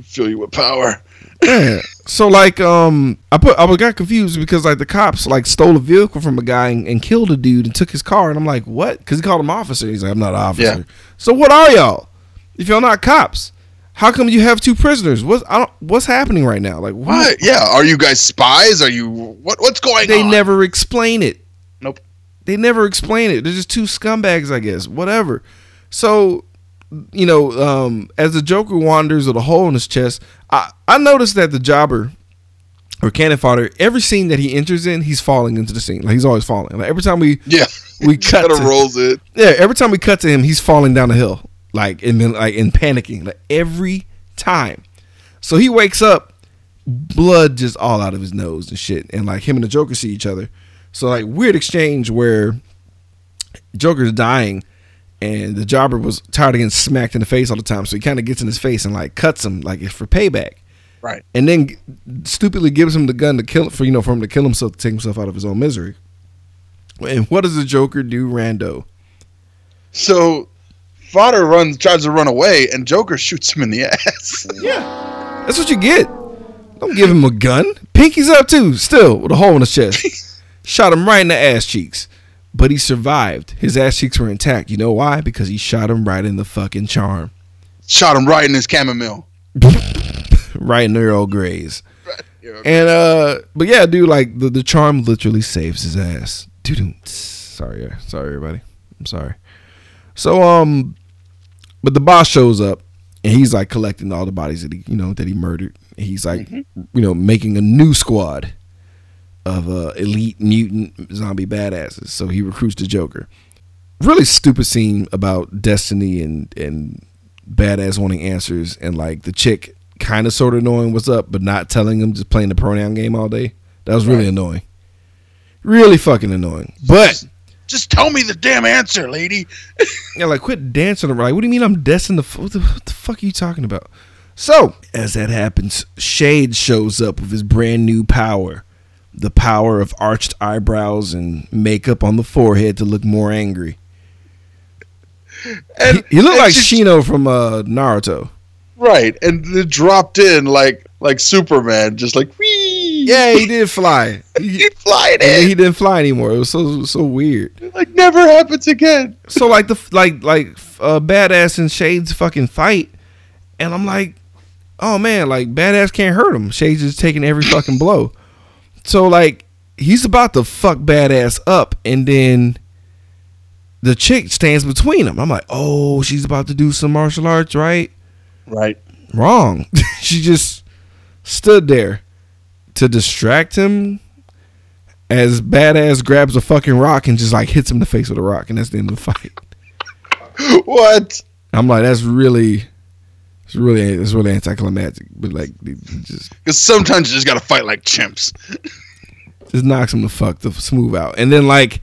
fill you with power. Yeah. So like, um, I put I was got confused because like the cops like stole a vehicle from a guy and, and killed a dude and took his car, and I'm like, what? Because he called him officer. He's like, I'm not an officer. Yeah. So what are y'all? If y'all not cops. How come you have two prisoners? What's I don't, what's happening right now? Like what? what? Yeah, are you guys spies? Are you what? What's going they on? They never explain it. Nope. They never explain it. They're just two scumbags, I guess. Whatever. So, you know, um, as the Joker wanders with a hole in his chest, I I noticed that the Jobber or Cannon Fodder, every scene that he enters in, he's falling into the scene. Like he's always falling. Like every time we yeah we cut to, rolls it. Yeah, every time we cut to him, he's falling down the hill. Like and then like and panicking like every time. So he wakes up, blood just all out of his nose and shit. And like him and the Joker see each other. So like weird exchange where Joker's dying and the Jobber was tired of getting smacked in the face all the time. So he kind of gets in his face and like cuts him like it's for payback. Right. And then stupidly gives him the gun to kill for you know for him to kill himself to take himself out of his own misery. And what does the Joker do, Rando? So. Fodder runs, tries to run away, and Joker shoots him in the ass. Yeah, that's what you get. Don't give him a gun. Pinky's up too, still with a hole in his chest. Shot him right in the ass cheeks, but he survived. His ass cheeks were intact. You know why? Because he shot him right in the fucking charm. Shot him right in his chamomile. Right in their old grays. Right in your old and uh, but yeah, dude, like the the charm literally saves his ass. Dude, sorry, sorry, everybody. I'm sorry. So, um, but the boss shows up and he's like collecting all the bodies that he, you know, that he murdered. He's like, mm-hmm. you know, making a new squad of uh, elite mutant zombie badasses. So he recruits the Joker. Really stupid scene about destiny and, and badass wanting answers. And like the chick kind of sort of knowing what's up, but not telling him, just playing the pronoun game all day. That was really right. annoying. Really fucking annoying. But... Just tell me the damn answer, lady. Yeah, like, quit dancing around. Like, what do you mean I'm destined to... What the, what the fuck are you talking about? So, as that happens, Shade shows up with his brand new power. The power of arched eyebrows and makeup on the forehead to look more angry. And He, he looked like she, Shino from uh, Naruto. Right, and it dropped in like like Superman, just like... Wee! Yeah, he did fly. He, he flying in. He didn't fly anymore. It was so so weird. It like never happens again. So like the like like uh, badass and Shade's fucking fight, and I'm like, oh man, like badass can't hurt him. Shade's just taking every fucking blow. So like he's about to fuck badass up, and then the chick stands between them. I'm like, oh, she's about to do some martial arts, right? Right. Wrong. She just stood there. To distract him as badass grabs a fucking rock and just like hits him in the face with a rock, and that's the end of the fight. What? I'm like, that's really, it's really, it's really anticlimactic. But like, just because sometimes you just gotta fight like chimps. Just knocks him the fuck to smooth out, and then like,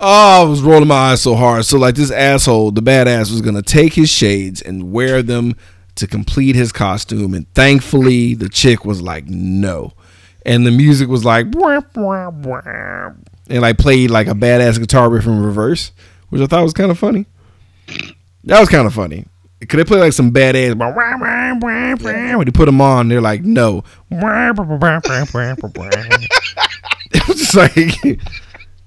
oh, I was rolling my eyes so hard. So like, this asshole, the badass, was gonna take his shades and wear them to complete his costume, and thankfully the chick was like, no, and the music was like, bwah, bwah, bwah, and like played like a badass guitar riff in reverse, which I thought was kind of funny. That was kind of funny. Could they play like some badass? When you put them on, they're like, no. It was just like,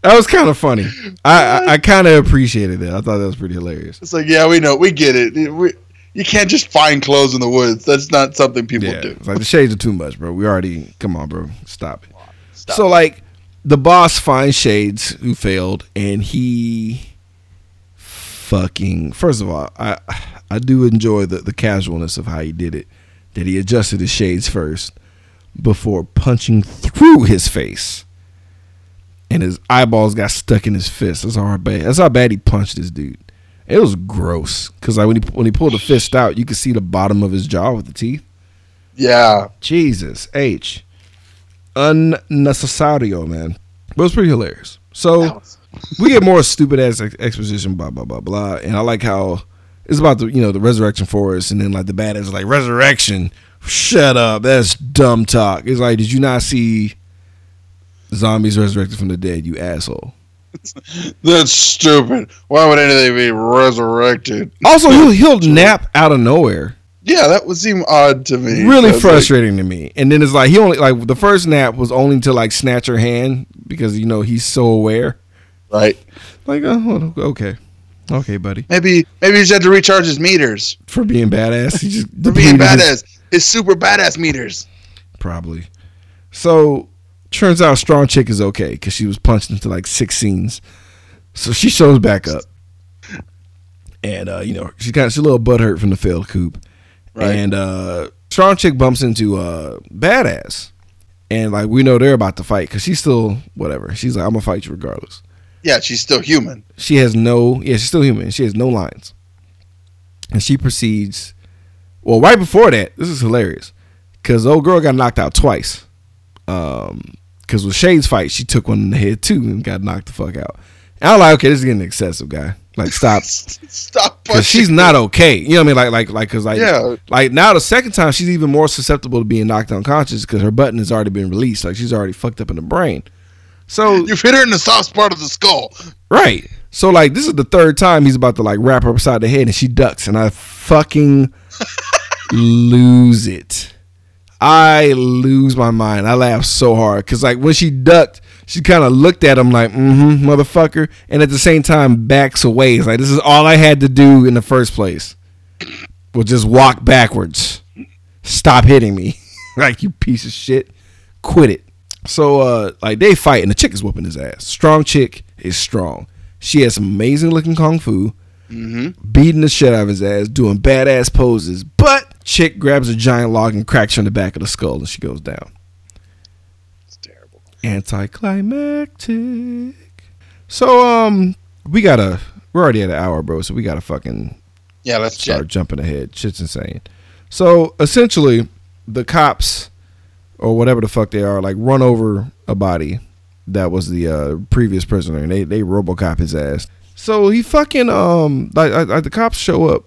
that was kind of funny. I, I, I kind of appreciated it. I thought that was pretty hilarious. It's like, yeah, we know, we get it. We, you can't just find clothes in the woods. That's not something people yeah, do. It's like, the shades are too much, bro. We already, come on, bro, stop it. Stop so it. Like, the boss finds Shades, who failed, and he. Fucking first of all, I I do enjoy the, the casualness of how he did it, that he adjusted his shades first before punching through his face, and his eyeballs got stuck in his fist. That's how bad. That's how bad he punched this dude. It was gross because like when he when he pulled the fist out, you could see the bottom of his jaw with the teeth. Yeah, Jesus H, unnecessario, man. But it was pretty hilarious. So. We get more stupid ass ex- exposition, blah blah blah blah, and I like how it's about the you know the resurrection forest, and then like the badass is like resurrection. Shut up, that's dumb talk. It's like, did you not see zombies resurrected from the dead, you asshole? That's stupid. Why would anything be resurrected? Also, he'll he'll nap out of nowhere. Yeah, that would seem odd to me. Really frustrating like, to me. And then it's like he only like the first nap was only to like snatch her hand because you know he's so aware. Right, like oh, okay, okay, buddy. Maybe, maybe he just had to recharge his meters for being badass. He just for being badass, his, his super badass meters. Probably. So, turns out Strong Chick is okay because she was punched into like six scenes. So she shows back up, and uh, you know she got she's a little butthurt from the failed coup, right? And uh, Strong Chick bumps into uh, Badass, and like we know they're about to fight because she's still whatever. She's like, I'm gonna fight you regardless. Yeah, she's still human. She has no... Yeah, she's still human. She has no lines. And she proceeds... Well, right before that, this is hilarious. Because the old girl got knocked out twice. Because um, with Shade's fight, she took one in the head too and got knocked the fuck out. And I'm like, okay, this is getting excessive, guy. Like, stop. Stop punching. Because she's not okay. You know what I mean? Like, like, like, because like, yeah. Like now the second time, she's even more susceptible to being knocked unconscious because her button has already been released. Like, she's already fucked up in the brain. So you've hit her in the soft part of the skull, right? So like this is the third time he's about to like wrap her upside the head, and she ducks, and I fucking lose it. I lose my mind. I laugh so hard because like when she ducked, she kind of looked at him like, "Mm-hmm, motherfucker," and at the same time backs away. It's like this is all I had to do in the first place. Well, just walk backwards. Stop hitting me, like you piece of shit. Quit it. So, uh, like, they fight, and the chick is whooping his ass. Strong Chick is strong. She has some amazing-looking kung fu, mm-hmm. beating the shit out of his ass, doing badass poses, but Chick grabs a giant log and cracks her in the back of the skull, and she goes down. It's terrible. Anticlimactic. So, um, we gotta... We're already at an hour, bro, so we gotta fucking... Yeah, let's start check. Jumping ahead. Shit's insane. So, essentially, the cops... or whatever the fuck they are, like run over a body that was the uh, previous prisoner, and they they RoboCop his ass. So he fucking um like, like the cops show up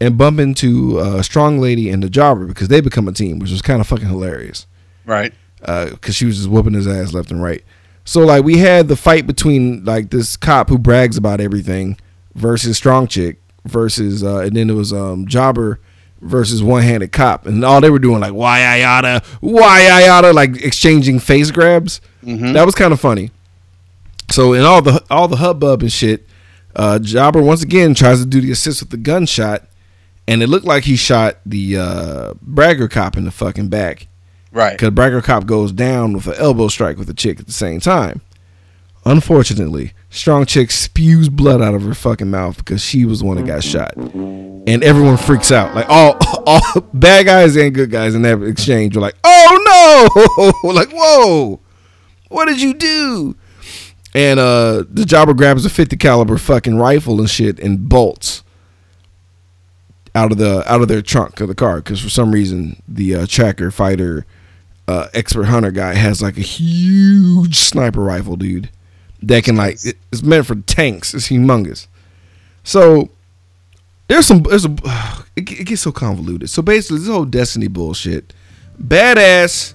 and bump into a uh, Strong Lady and the Jobber because they become a team, which was kind of fucking hilarious, right? Because uh, she was just whooping his ass left and right. So like we had the fight between like this cop who brags about everything versus Strong Chick versus uh, and then it was um Jobber versus one-handed cop, and all they were doing like why I oughta, why I oughta, like exchanging face grabs. Mm-hmm. That was kind of funny. So in all the all the hubbub and shit, uh, Jobber once again tries to do the assist with the gunshot, and it looked like he shot the uh, bragger cop in the fucking back, right? Because bragger cop goes down with an elbow strike with a chick at the same time. Unfortunately, Strong Chick spews blood out of her fucking mouth because she was the one that got shot. And everyone freaks out. Like, all all bad guys and good guys in that exchange were like, oh no! Like, whoa! What did you do? And uh, the Jobber grabs a fifty caliber fucking rifle and shit and bolts. out of the out of their trunk of the car, because for some reason the uh, tracker fighter uh, expert hunter guy has like a huge sniper rifle, dude, that can like it, it's meant for tanks. It's humongous. So there's some there's a it, it gets so convoluted. So basically, this whole Destiny bullshit, badass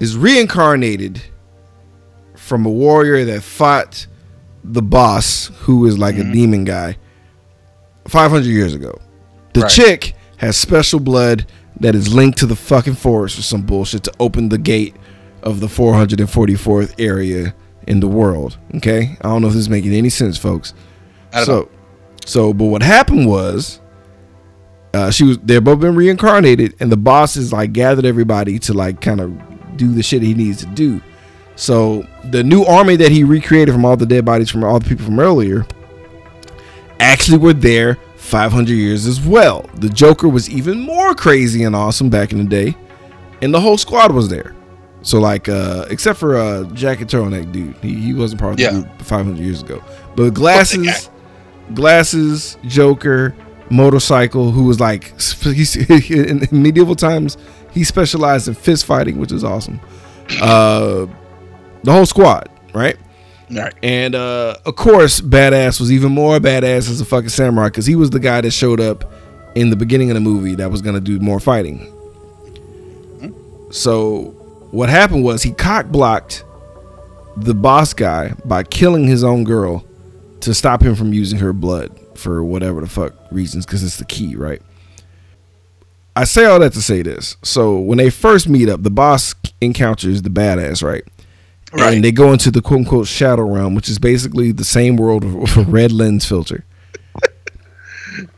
is reincarnated from a warrior that fought the boss, who is like mm-hmm. a demon guy, five hundred years ago. The right. chick has special blood that is linked to the fucking forest or some bullshit to open the gate of the four hundred forty-fourth area in the world. Okay? I don't know if this is making any sense, folks. I don't so, know. so, but what happened was, uh, she was they've both been reincarnated, and the boss is like gathered everybody to like kind of do the shit he needs to do. So the new army that he recreated from all the dead bodies from all the people from earlier actually were there five hundred years as well. The Joker was even more crazy and awesome back in the day, and the whole squad was there. So like, uh, except for uh, Jacket Turtleneck dude, he, he wasn't part of the yeah. group five hundred years ago. But glasses, glasses, Joker, motorcycle, who was like in medieval times, he specialized in fist fighting, which is awesome. Uh, the whole squad, right? Right. And uh, of course, badass was even more badass as a fucking samurai, because he was the guy that showed up in the beginning of the movie that was gonna do more fighting. Mm-hmm. So what happened was, he cock blocked the boss guy by killing his own girl to stop him from using her blood for whatever the fuck reasons, because it's the key, right? I say all that to say this. So when they first meet up, the boss encounters the badass, right? Right. And they go into the quote-unquote shadow realm, which is basically the same world with a red lens filter.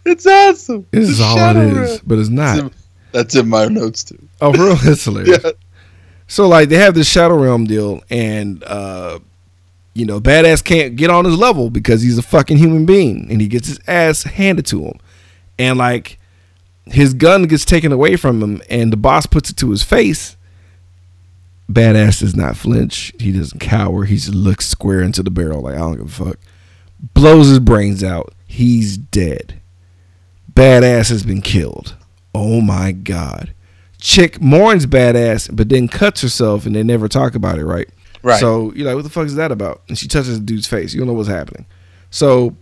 It's awesome. This is all it is, realm. But it's not. It's in, that's in my notes, too. Oh, real? That's hilarious. Yeah. So, like, they have this shadow realm deal, and, uh, you know, badass can't get on his level because he's a fucking human being, and he gets his ass handed to him. And, like, his gun gets taken away from him, and the boss puts it to his face. Badass does not flinch. He doesn't cower. He just looks square into the barrel like, I don't give a fuck. Blows his brains out. He's dead. Badass has been killed. Oh my god. Chick mourns badass, but then cuts herself, and they never talk about it, right? Right. So you're like, what the fuck is that about? And she touches the dude's face. You don't know what's happening. So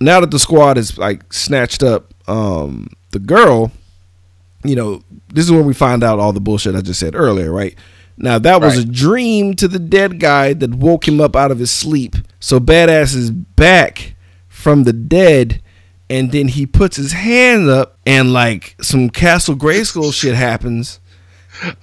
now that the squad is like snatched up, um, the girl, you know, this is when we find out all the bullshit I just said earlier, right? Now, that was right. a dream to the dead guy that woke him up out of his sleep. So badass is back from the dead, and then he puts his hand up, and like some Castle Grayskull shit happens.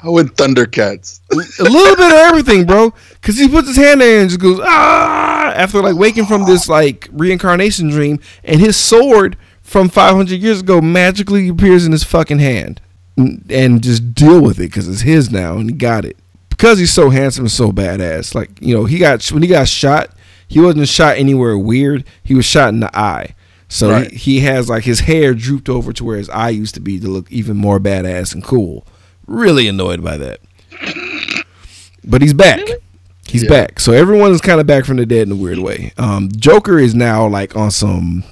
I went Thundercats. A little bit of everything, bro. Because he puts his hand there and just goes, ah, after like waking from this like reincarnation dream, and his sword from five hundred years ago magically appears in his fucking hand. And just deal with it, because it's his now, and he got it because he's so handsome and so badass. Like, you know, he got when he got shot, he wasn't shot anywhere weird. He was shot in the eye, so right. he, he has like his hair drooped over to where his eye used to be to look even more badass and cool. Really annoyed by that, but he's back. Really? He's yeah. back. So everyone is kind of back from the dead in a weird way. Um, Joker is now like on some.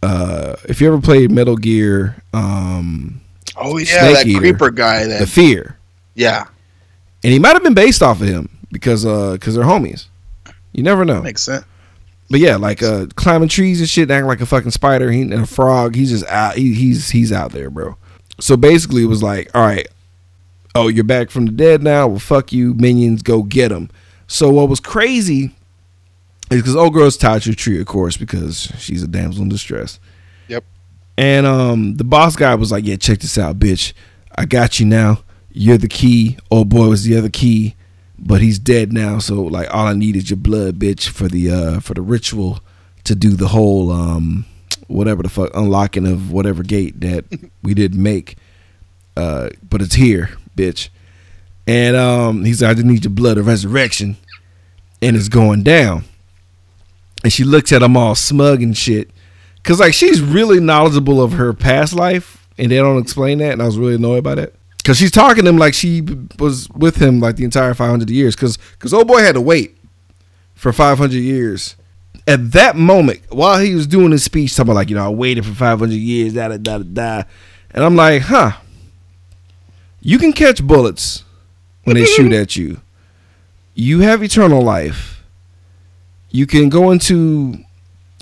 Uh, if you ever played Metal Gear. Um, Oh yeah, Snake that Eater, creeper guy. That, the Fear. Yeah, and he might have been based off of him because uh, because they're homies. You never know. Makes sense. But yeah, like uh, climbing trees and shit, acting like a fucking spider he, and a frog. He's just out. He, he's he's out there, bro. So basically, it was like, all right, oh, you're back from the dead now. Well, fuck you, minions, go get him. So what was crazy is because old girl's tied to a tree, of course, because she's a damsel in distress. And um, the boss guy was like, yeah, check this out, bitch. I got you now. You're the key. Old boy was the other key, but he's dead now. So, like, all I need is your blood, bitch, for the uh, for the ritual to do the whole um, whatever the fuck, unlocking of whatever gate that we didn't make. Uh, but it's here, bitch. And um, he's like, I just need your blood of resurrection. And it's going down. And she looks at him all smug and shit. Because, like, she's really knowledgeable of her past life, and they don't explain that, and I was really annoyed by that. Because she's talking to him like she was with him, like, the entire five hundred years. Because old boy had to wait for five hundred years at that moment, while he was doing his speech, talking about like, you know, I waited for five hundred years, da da da da, and I'm like, huh, you can catch bullets when they shoot at you. You have eternal life. You can go into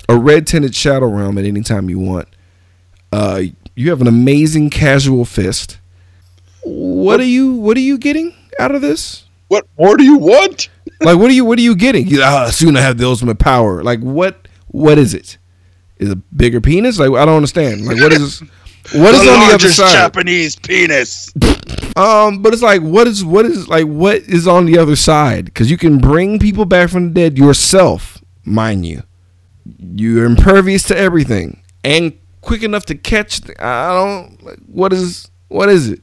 a red tinted shadow realm at any time you want. Uh, you have an amazing casual fist. What are you? What are you getting out of this? What more do you want? Like, what are you? What are you getting? You, ah, soon I have the ultimate power. Like, what? What is it? Is it a bigger penis? Like, I don't understand. Like, what is? What is the on the other side? Japanese penis. Um, but it's like, what is? What is? Like, what is on the other side? Because you can bring people back from the dead yourself, mind you. You're impervious to everything and quick enough to catch. The, I don't. Like, what is? What is it?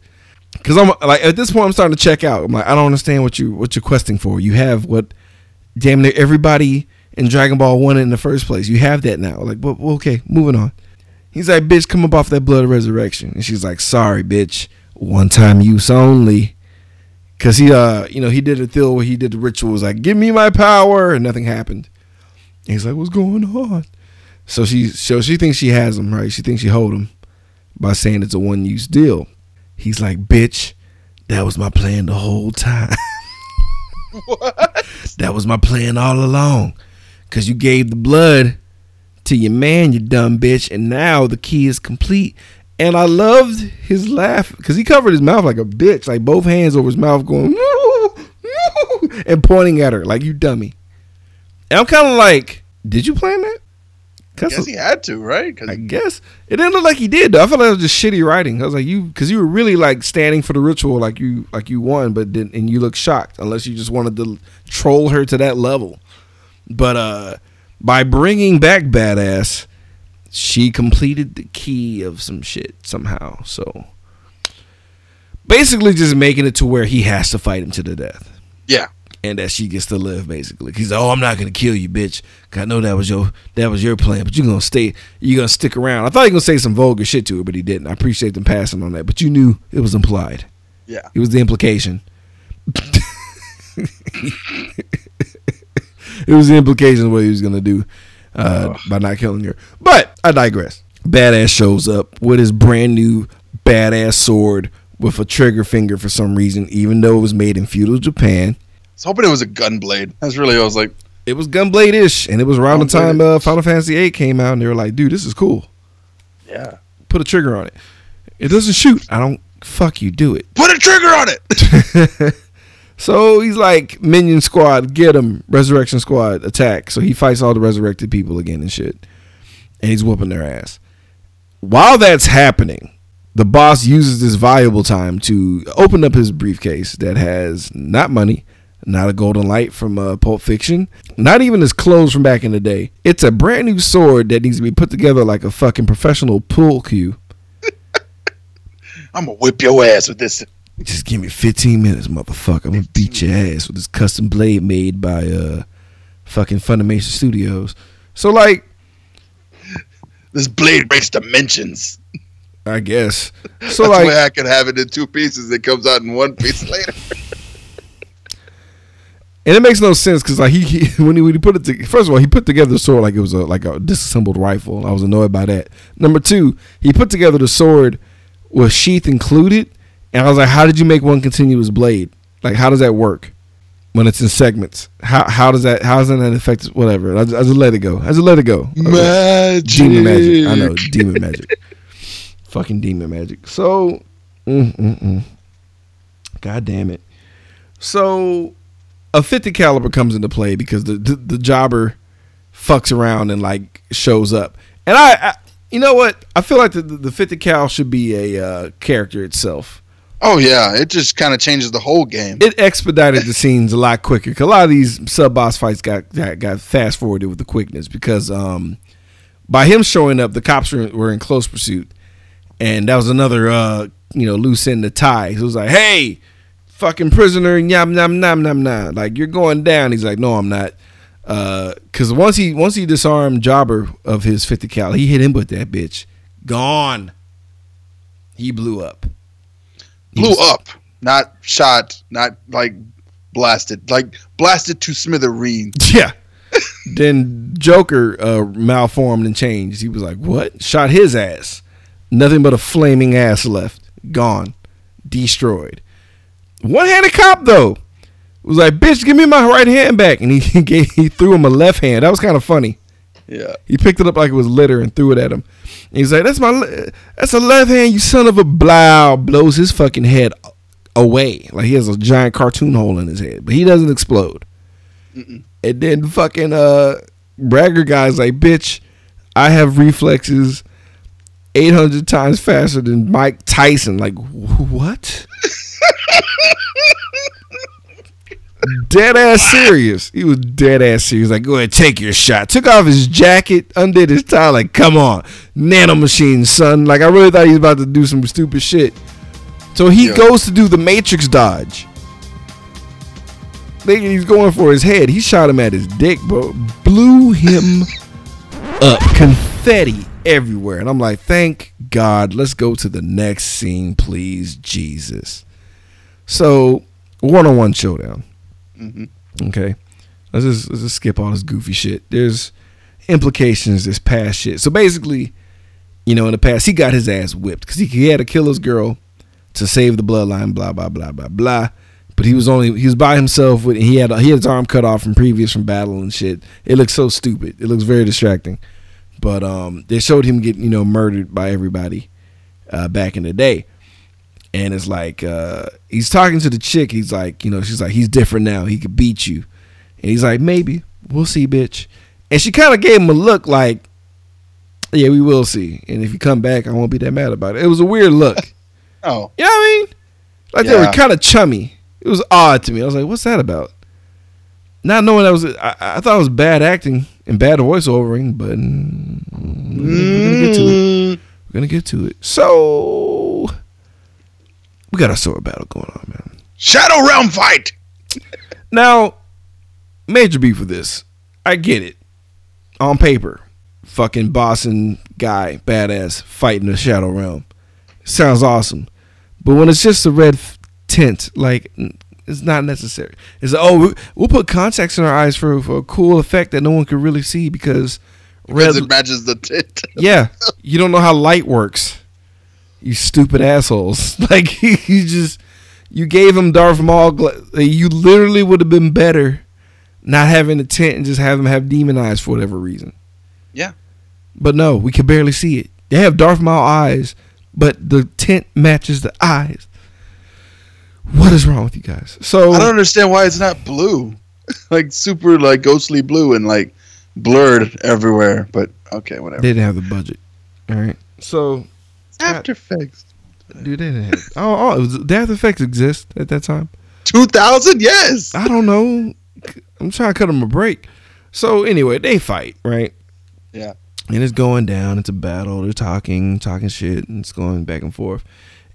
Because I'm like, at this point, I'm starting to check out. I'm like, I don't understand what you what you're questing for. You have what damn near everybody in Dragon Ball wanted in the first place. You have that now. Like, well, okay, moving on. He's like, bitch, come up off that blood of resurrection. And she's like, sorry, bitch, one time use only. Because he, uh, you know, he did a deal where he did the ritual. It was like, give me my power, and nothing happened. And he's like, what's going on? So she, so she thinks she has him, right? She thinks she hold him by saying it's a one use deal. He's like, bitch, that was my plan the whole time. What? That was my plan all along. Because you gave the blood to your man, you dumb bitch. And now the key is complete. And I loved his laugh. Because he covered his mouth like a bitch. Like both hands over his mouth going, no, no, and pointing at her like, you dummy. And I'm kind of like, did you plan that? I guess he had to, right? I guess. It didn't look like he did, though. I felt like it was just shitty writing. I was like, you, because you were really like standing for the ritual, like you, like you won, but didn't, and you looked shocked, unless you just wanted to troll her to that level. But uh, by bringing back Badass, she completed the key of some shit somehow. So basically, just making it to where he has to fight him to the death. Yeah. And that she gets to live, basically. He's like, oh, I'm not gonna kill you, bitch. Cause I know that was your that was your plan, but you're gonna stay, you're gonna stick around. I thought he was gonna say some vulgar shit to her, but he didn't. I appreciate them passing on that, but you knew it was implied. Yeah, it was the implication. It was the implication of what he was gonna do uh, by not killing her. But I digress. Badass shows up with his brand new badass sword with a trigger finger for some reason, even though it was made in feudal Japan. I was hoping it was a gunblade. That's really what I was like. It was gunblade-ish, and it was around the time uh, Final Fantasy eight came out, and they were like, dude, this is cool. Yeah. Put a trigger on it. It doesn't shoot. I don't... Fuck you, do it. Put a trigger on it! So he's like, Minion Squad, get him. Resurrection Squad, attack. So he fights all the resurrected people again and shit. And he's whooping their ass. While that's happening... The boss uses this valuable time to open up his briefcase that has not money, not a golden light from uh, Pulp Fiction, not even his clothes from back in the day. It's a brand new sword that needs to be put together like a fucking professional pool cue. I'm going to whip your ass with this. Just give me fifteen minutes, motherfucker. I'm going to beat your ass with this custom blade made by uh, fucking Funimation Studios. So, like... This blade breaks dimensions. I guess. So That's like, way I can have it in two pieces. It comes out in one piece later. And it makes no sense because like he, he when he when he put it to, first of all, he put together the sword like it was a like a disassembled rifle. I was annoyed by that. Number two, he put together the sword with sheath included, and I was like, how did you make one continuous blade? Like, how does that work when it's in segments? How how does that how does that affect whatever? I just, I just let it go. I just let it go. Magic. Demon magic. I know, demon magic. Fucking demon magic. So, mm, mm, mm. God damn it. So, a fifty caliber comes into play because the, the the jobber fucks around and like shows up. And I, I you know what? I feel like the the fifty cal should be a uh, character itself. Oh yeah, it just kind of changes the whole game. It expedited the scenes a lot quicker. Cause a lot of these sub boss fights got got, got fast forwarded with the quickness because um by him showing up, the cops were, were in close pursuit. And that was another, uh, you know, loose end of tie. So it was like, hey, fucking prisoner, yam, yam, yam, yam, yam. Like, you're going down. He's like, no, I'm not. Because uh, once he once he disarmed Jobber of his fifty cal, he hit him with that bitch. Gone. He blew up. He blew was, up. Not shot. Not, like, blasted. Like, blasted to smithereens. Yeah. Then Joker uh, malformed and changed. He was like, what? Shot his ass. Nothing but a flaming ass left. Gone. Destroyed. One-handed cop, though, was like, bitch, give me my right hand back. And he gave, he threw him a left hand. That was kind of funny. Yeah. He picked it up like it was litter and threw it at him. And he's like, that's my, le- that's a left hand, you son of a blow. Blows his fucking head away. Like he has a giant cartoon hole in his head. But he doesn't explode. Mm-mm. And then fucking uh, Bragger guy's like, bitch, I have reflexes eight hundred times faster than Mike Tyson. Like, what? Dead ass serious. He was dead ass serious. Like, go ahead, take your shot. Took off his jacket, undid his tie. Like, come on, nanomachine, son. Like, I really thought he was about to do some stupid shit. So he yeah. goes to do the Matrix dodge. Thinking he's going for his head. He shot him at his dick, bro. Blew him up. Confetti everywhere. And I'm like, thank God. Let's go to the next scene, please, Jesus. So, one-on-one showdown. Mm-hmm. Okay, let's just, let's just skip all this goofy shit. There's implications this past shit. So basically, you know, in the past he got his ass whipped because he, he had to kill his girl to save the bloodline, blah blah blah blah blah. But he was only he was by himself with, and he had he had his arm cut off from previous from battle and shit. It looks so stupid. It looks very distracting. But um, they showed him getting, you know, murdered by everybody uh, back in the day. And it's like, uh, he's talking to the chick. He's like, you know, she's like, he's different now. He could beat you. And he's like, maybe. We'll see, bitch. And she kind of gave him a look like, yeah, we will see. And if you come back, I won't be that mad about it. It was a weird look. Oh. You know what I mean? Like, yeah. They were kind of chummy. It was odd to me. I was like, what's that about? Not knowing that was, I, I thought it was bad acting and bad voiceovering, but mm, mm. we're going to get to it. We're going to get to it. So... we got a sword battle going on, man. Shadow Realm fight. Now, major beef with this. I get it. On paper, fucking bossing guy, badass, fighting the Shadow Realm. Sounds awesome. But when it's just a red f- tint, like, it's not necessary. It's like, oh, we'll put contacts in our eyes for, for a cool effect that no one could really see because, because red it matches the tint. Yeah. You don't know how light works. You stupid assholes. Like, you just, you gave him Darth Maul. Gla- you literally would have been better not having a tent and just have him have demon eyes for whatever reason. Yeah. But no, we can barely see it. They have Darth Maul eyes, but the tent matches the eyes. What is wrong with you guys? So I don't understand why it's not blue. Like, super, like, ghostly blue and, like, blurred everywhere. But, okay, whatever. They didn't have the budget. All right. So... After Effects, dude, they didn't have it. Oh, oh, was, did After Effects exist at that time? two thousand, yes. I don't know. I'm trying to cut them a break. So anyway, they fight, right? Yeah. And it's going down. It's a battle. They're talking, talking shit, and it's going back and forth.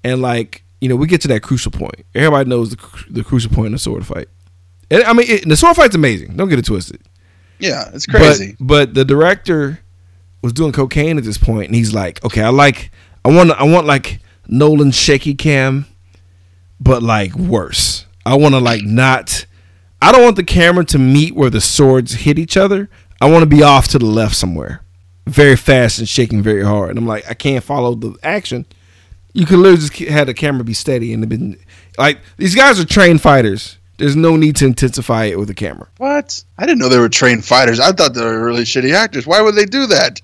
And like, you know, we get to that crucial point. Everybody knows the the crucial point in a sword fight. And I mean, it, the sword fight's amazing. Don't get it twisted. Yeah, it's crazy. But, but the director was doing cocaine at this point, and he's like, okay, I like. I want I want like Nolan's shaky cam, but like worse. I want to like not. I don't want the camera to meet where the swords hit each other. I want to be off to the left somewhere, very fast and shaking very hard. And I'm like, I can't follow the action. You could literally just have the camera be steady and been like, these guys are trained fighters. There's no need to intensify it with a camera. What? I didn't know they were trained fighters. I thought they were really shitty actors. Why would they do that?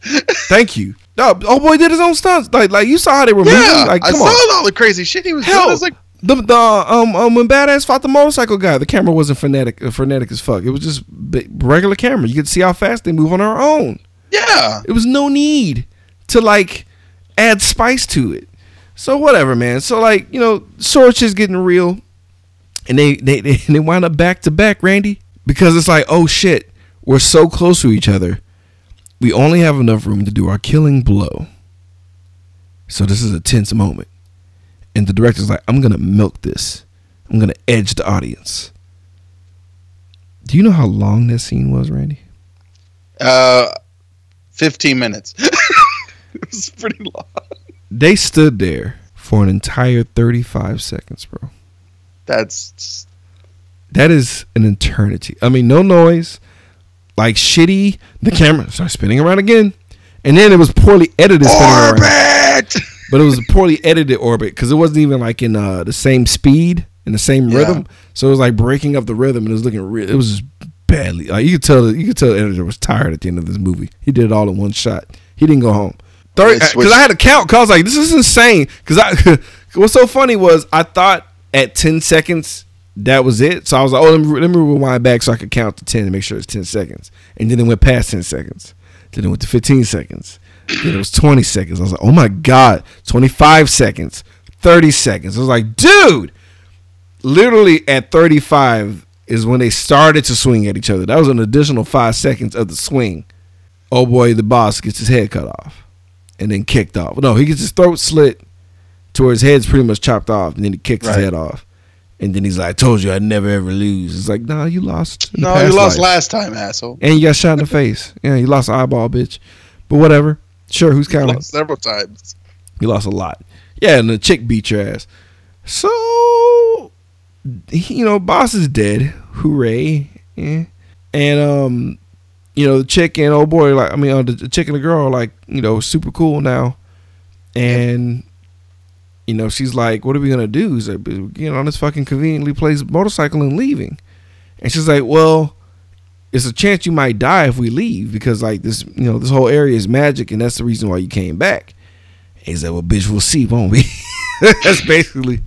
Thank you. No, oh boy, did his own stunts. Like, like you saw how they were moving. Yeah, like, come I on. saw all the crazy shit he was Hell, doing. I was like, the the um, um when Badass fought the motorcycle guy, the camera wasn't frenetic, uh, frenetic as fuck. It was just regular camera. You could see how fast they move on their own. Yeah, it was no need to like add spice to it. So whatever, man. So like, you know, sword shit's getting real, and they they they, they wind up back to back, Randy, because it's like, oh shit, we're so close to each other. We only have enough room to do our killing blow. So this is a tense moment. And the director's like, I'm going to milk this. I'm going to edge the audience. Do you know how long this scene was, Randy? Uh, fifteen minutes. It was pretty long. They stood there for an entire thirty-five seconds, bro. That's... That is an eternity. I mean, no noise. like shitty. The camera started spinning around again, and then it was poorly edited. Orbit! Spinning around. But it was a poorly edited orbit because it wasn't even like in uh, the same speed and the same yeah. rhythm. So it was like breaking up the rhythm, and it was looking real. It was just badly. Like you could tell, you could tell the editor was tired at the end of this movie. He did it all in one shot. He didn't go home. Thirty, because I had to count. Cause I was like, this is insane. Because I, what's so funny was I thought at ten seconds that was it. So I was like, oh, let me, let me rewind back so I could count to ten and make sure it's ten seconds. And then it went past ten seconds. Then it went to fifteen seconds. Then it was twenty seconds. I was like, oh my god, twenty-five seconds, thirty seconds. I was like, dude, literally at thirty-five is when they started to swing at each other. That was an additional five seconds of the swing. Oh boy, the boss gets his head cut off and then kicked off. No, he gets his throat slit to where his head's pretty much chopped off, and then he kicks right. his head off. And then he's like, I told you I'd never ever lose. It's like, nah, you lost. No, you lost life. last time, asshole. And you got shot in the face. Yeah, you lost an eyeball, bitch. But whatever. Sure, who's counting? You lost several times. You lost a lot. Yeah, and the chick beat your ass. So, you know, boss is dead. Hooray. Yeah. And, um, you know, the chick and old boy, like, I mean, uh, the chick and the girl are like, you know, super cool now. And, you know, she's like, what are we going to do? He's like, you know, on this fucking conveniently placed motorcycle and leaving. And she's like, well, it's a chance you might die if we leave because, like, this, you know, this whole area is magic and that's the reason why you came back. And he's like, well, bitch, we'll see, won't we? That's basically.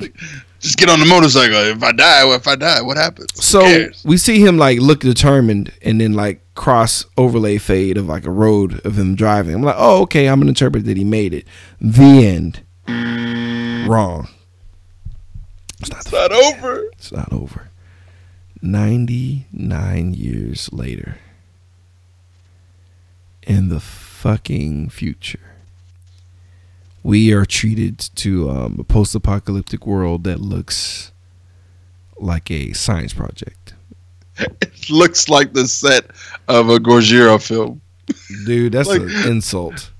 Like, just get on the motorcycle. If I die, if I die, what happens? So we see him, like, look determined and then, like, cross overlay fade of, like, a road of him driving. I'm like, oh, okay, I'm going to interpret that he made it. The end. Wrong. It's not, it's not over. It's not over. ninety-nine years later, in the fucking future, we are treated to um, a post-apocalyptic world that looks like a science project. It looks like the set of a Gojira film. Dude, that's like, an insult.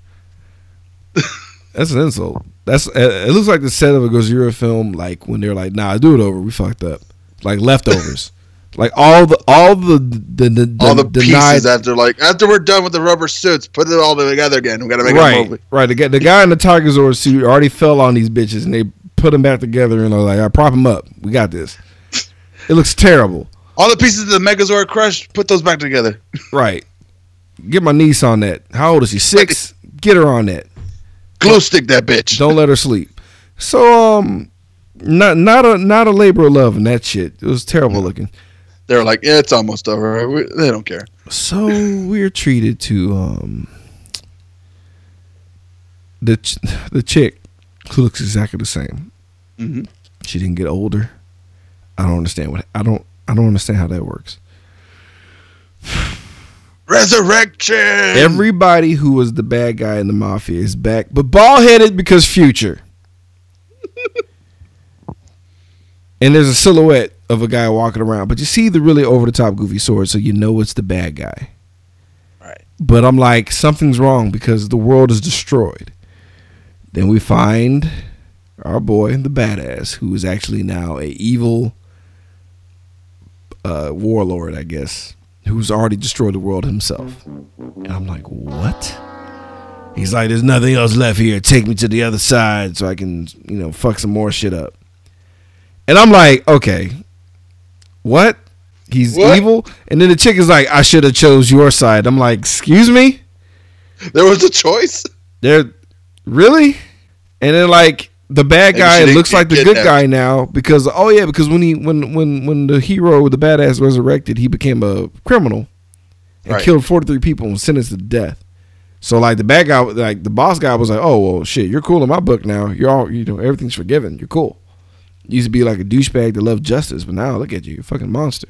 That's an insult. That's it looks like the set of a Gojira film, like when they're like, "Nah, do it over. We fucked up." Like leftovers, like all the all the the, the all the denied, pieces after like after we're done with the rubber suits, put it all together again. We gotta make right, a movie. Right, the guy, the guy in the Tigersaur suit already fell on these bitches, and they put them back together, and they're like, "I prop him up. We got this." It looks terrible. All the pieces of the Megazord crushed. Put those back together. Right. Get my niece on that. How old is she? Six. Get her on that. Glue stick that bitch. Don't let her sleep. So um, not not a not a labor of love in that shit. It was terrible looking. They're like, yeah, it's almost over. We, they don't care. So we're treated to um, the ch- the chick who looks exactly the same. Mm-hmm. She didn't get older. I don't understand what I don't I don't understand how that works. Resurrection. Everybody who was the bad guy in the mafia is back, but bald headed because future. And there's a silhouette of a guy walking around, but you see the really over the top goofy sword, so you know it's the bad guy. Right. But I'm like, something's wrong because the world is destroyed. Then we find our boy, the badass, who is actually now a evil uh, warlord, I guess. Who's already destroyed the world himself. And I'm like, what? He's like, there's nothing else left here. Take me to the other side so I can, you know, fuck some more shit up. And I'm like, okay, what? He's what? Evil? And then the chick is like, I should have chose your side. I'm like, excuse me? There was a choice? There, really? And then like, the bad guy looks like the good guy now because oh yeah because when he when when when the hero the badass resurrected, he became a criminal and right. killed forty-three people and sentenced to death. So like the bad guy, like the boss guy, was like, oh well shit, you're cool in my book now. You're all, you know, everything's forgiven. You're cool. You used to be like a douchebag that loved justice, but now look at you, you're a fucking monster.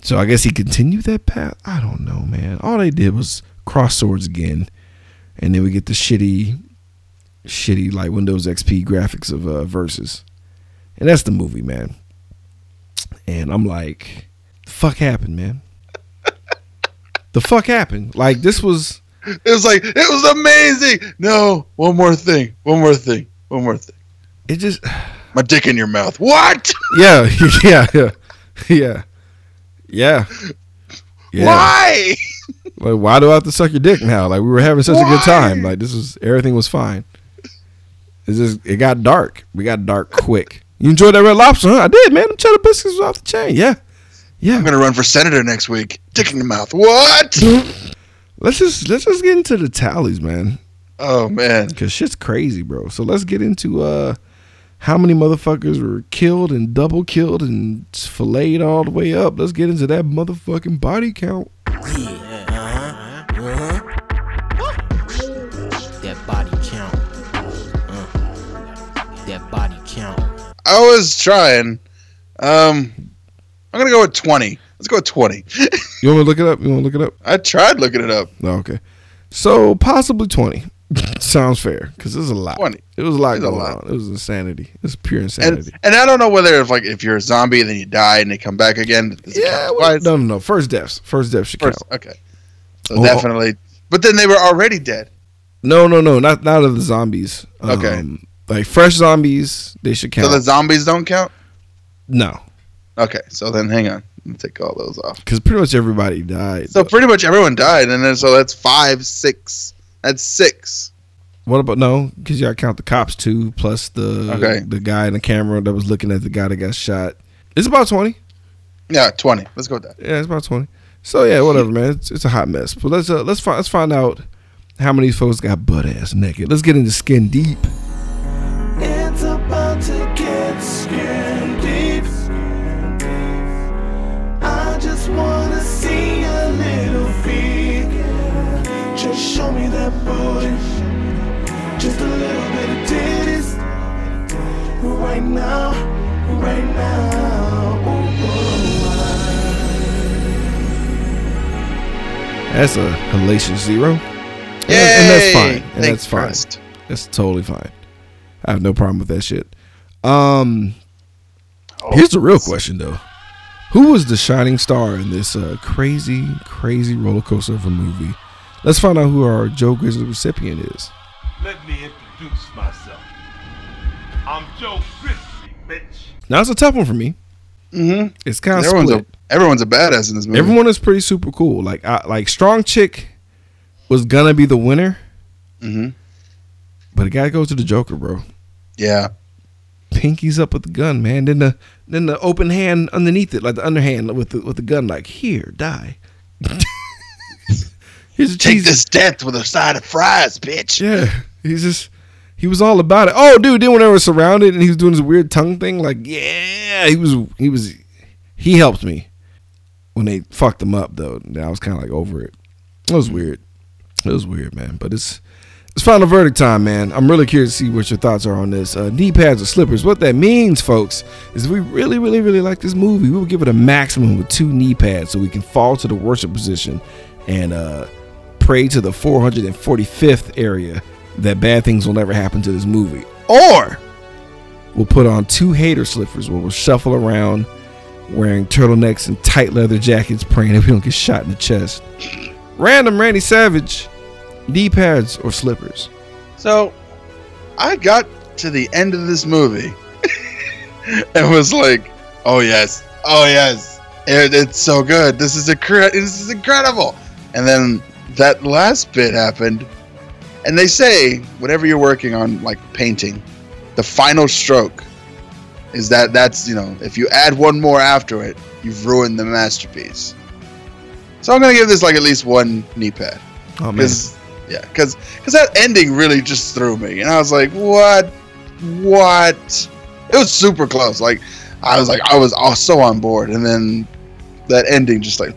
So I guess he continued that path. I don't know, man. All they did was cross swords again, and then we get the shitty. Shitty like Windows X P graphics of uh, Versus, and that's the movie, man. And I'm like, the fuck happened, man? The fuck happened? Like this was, it was like it was amazing. No, one more thing, one more thing, one more thing. It just my dick in your mouth. What? Yeah, yeah, yeah, yeah, yeah. Yeah. Why? Like, why do I have to suck your dick now? Like, we were having such why? a good time. Like, this was, everything was fine. It's just, it got dark. We got dark quick. You enjoyed that Red Lobster, huh? I did, man. The cheddar biscuits was off the chain. Yeah. Yeah. I'm going to run for senator next week. Dick in the mouth. What? Let's just, let's just get into the tallies, man. Oh, man. Because shit's crazy, bro. So let's get into uh, how many motherfuckers were killed and double killed and filleted all the way up. Let's get into that motherfucking body count. Yeah. Uh-huh. Uh-huh. Woo. That body count. Uh. That body count. I was trying. Um, I'm going to go with twenty. Let's go with twenty. You want to look it up? You want to look it up? I tried looking it up. Oh, okay. So possibly twenty. Sounds fair, because it was a lot. twenty. It was a lot going on. It was insanity. It was pure insanity. And, and I don't know whether if like if you're a zombie and then you die and they come back again. Yeah. Well, no, no, no. First deaths. First deaths should First, count. Okay. So well, definitely. But then they were already dead. No, no, no. Not not of the zombies. Okay. Um, like fresh zombies, they should count. So the zombies don't count? No. Okay. So then hang on. I'll take all those off. Because pretty much everybody died. So though. pretty much everyone died. And then so that's five, six. That's six. What about no? Because you gotta count the cops too, plus the okay. the guy in the camera that was looking at the guy that got shot. It's about twenty. Yeah, twenty. Let's go with that. Yeah, it's about twenty. So yeah, whatever, man. It's, it's a hot mess. But let's uh, let's find let's find out how many folks got butt ass naked. Let's get into skin deep. It's about to get skin deep. I just wanna see a little figure. Just show me that boy. Just a little bit of titties right now, right now. Oh, that's a hellacious zero. Yay! And, and that's fine. And Thank that's fine. Christ. That's totally fine. I have no problem with that shit. Um, here's the real question though: who was the shining star in this uh, crazy, crazy roller coaster of a movie? Let's find out who our Joe Grizzly recipient is. Let me introduce myself. I'm Joe Grizzly, bitch. Now it's a tough one for me. Mm-hmm. It's kind of everyone's split. A, everyone's a badass in this movie. Everyone is pretty super cool. Like, I, like Strong Chick was gonna be the winner. Mm-hmm. But it gotta go to the Joker, bro. Yeah. Pinky's up with the gun, man. Then the then the open hand underneath it, like the underhand with the with the gun, like here, die. Here's a Take cheesy. this death with a side of fries, bitch. Yeah. He's just, he was all about it. Oh, dude, then whenever we surrounded and he was doing this weird tongue thing, like, yeah, he was, he was, he helped me when they fucked him up, though. I was kind of like over it. It was weird. It was weird, man. But it's, it's final verdict time, man. I'm really curious to see what your thoughts are on this. Uh, knee pads or slippers. What that means, folks, is if we really, really, really like this movie, we will give it a maximum with two knee pads so we can fall to the worship position and, uh, pray to the four hundred forty-fifth area that bad things will never happen to this movie. Or we'll put on two hater slippers where we'll shuffle around wearing turtlenecks and tight leather jackets praying that we don't get shot in the chest. Random Randy Savage, knee pads or slippers. So I got to the end of this movie and was like, oh yes, oh yes, it, it's so good. This is, incre- this is incredible. And then that last bit happened, and they say whatever you're working on, like painting, the final stroke is that that's, you know, if you add one more after it, you've ruined the masterpiece. So I'm gonna give this like at least one knee pad. Oh man, yeah, because because that ending really just threw me, and I was like, what, what? It was super close. Like I was like I was also on board, and then that ending just like,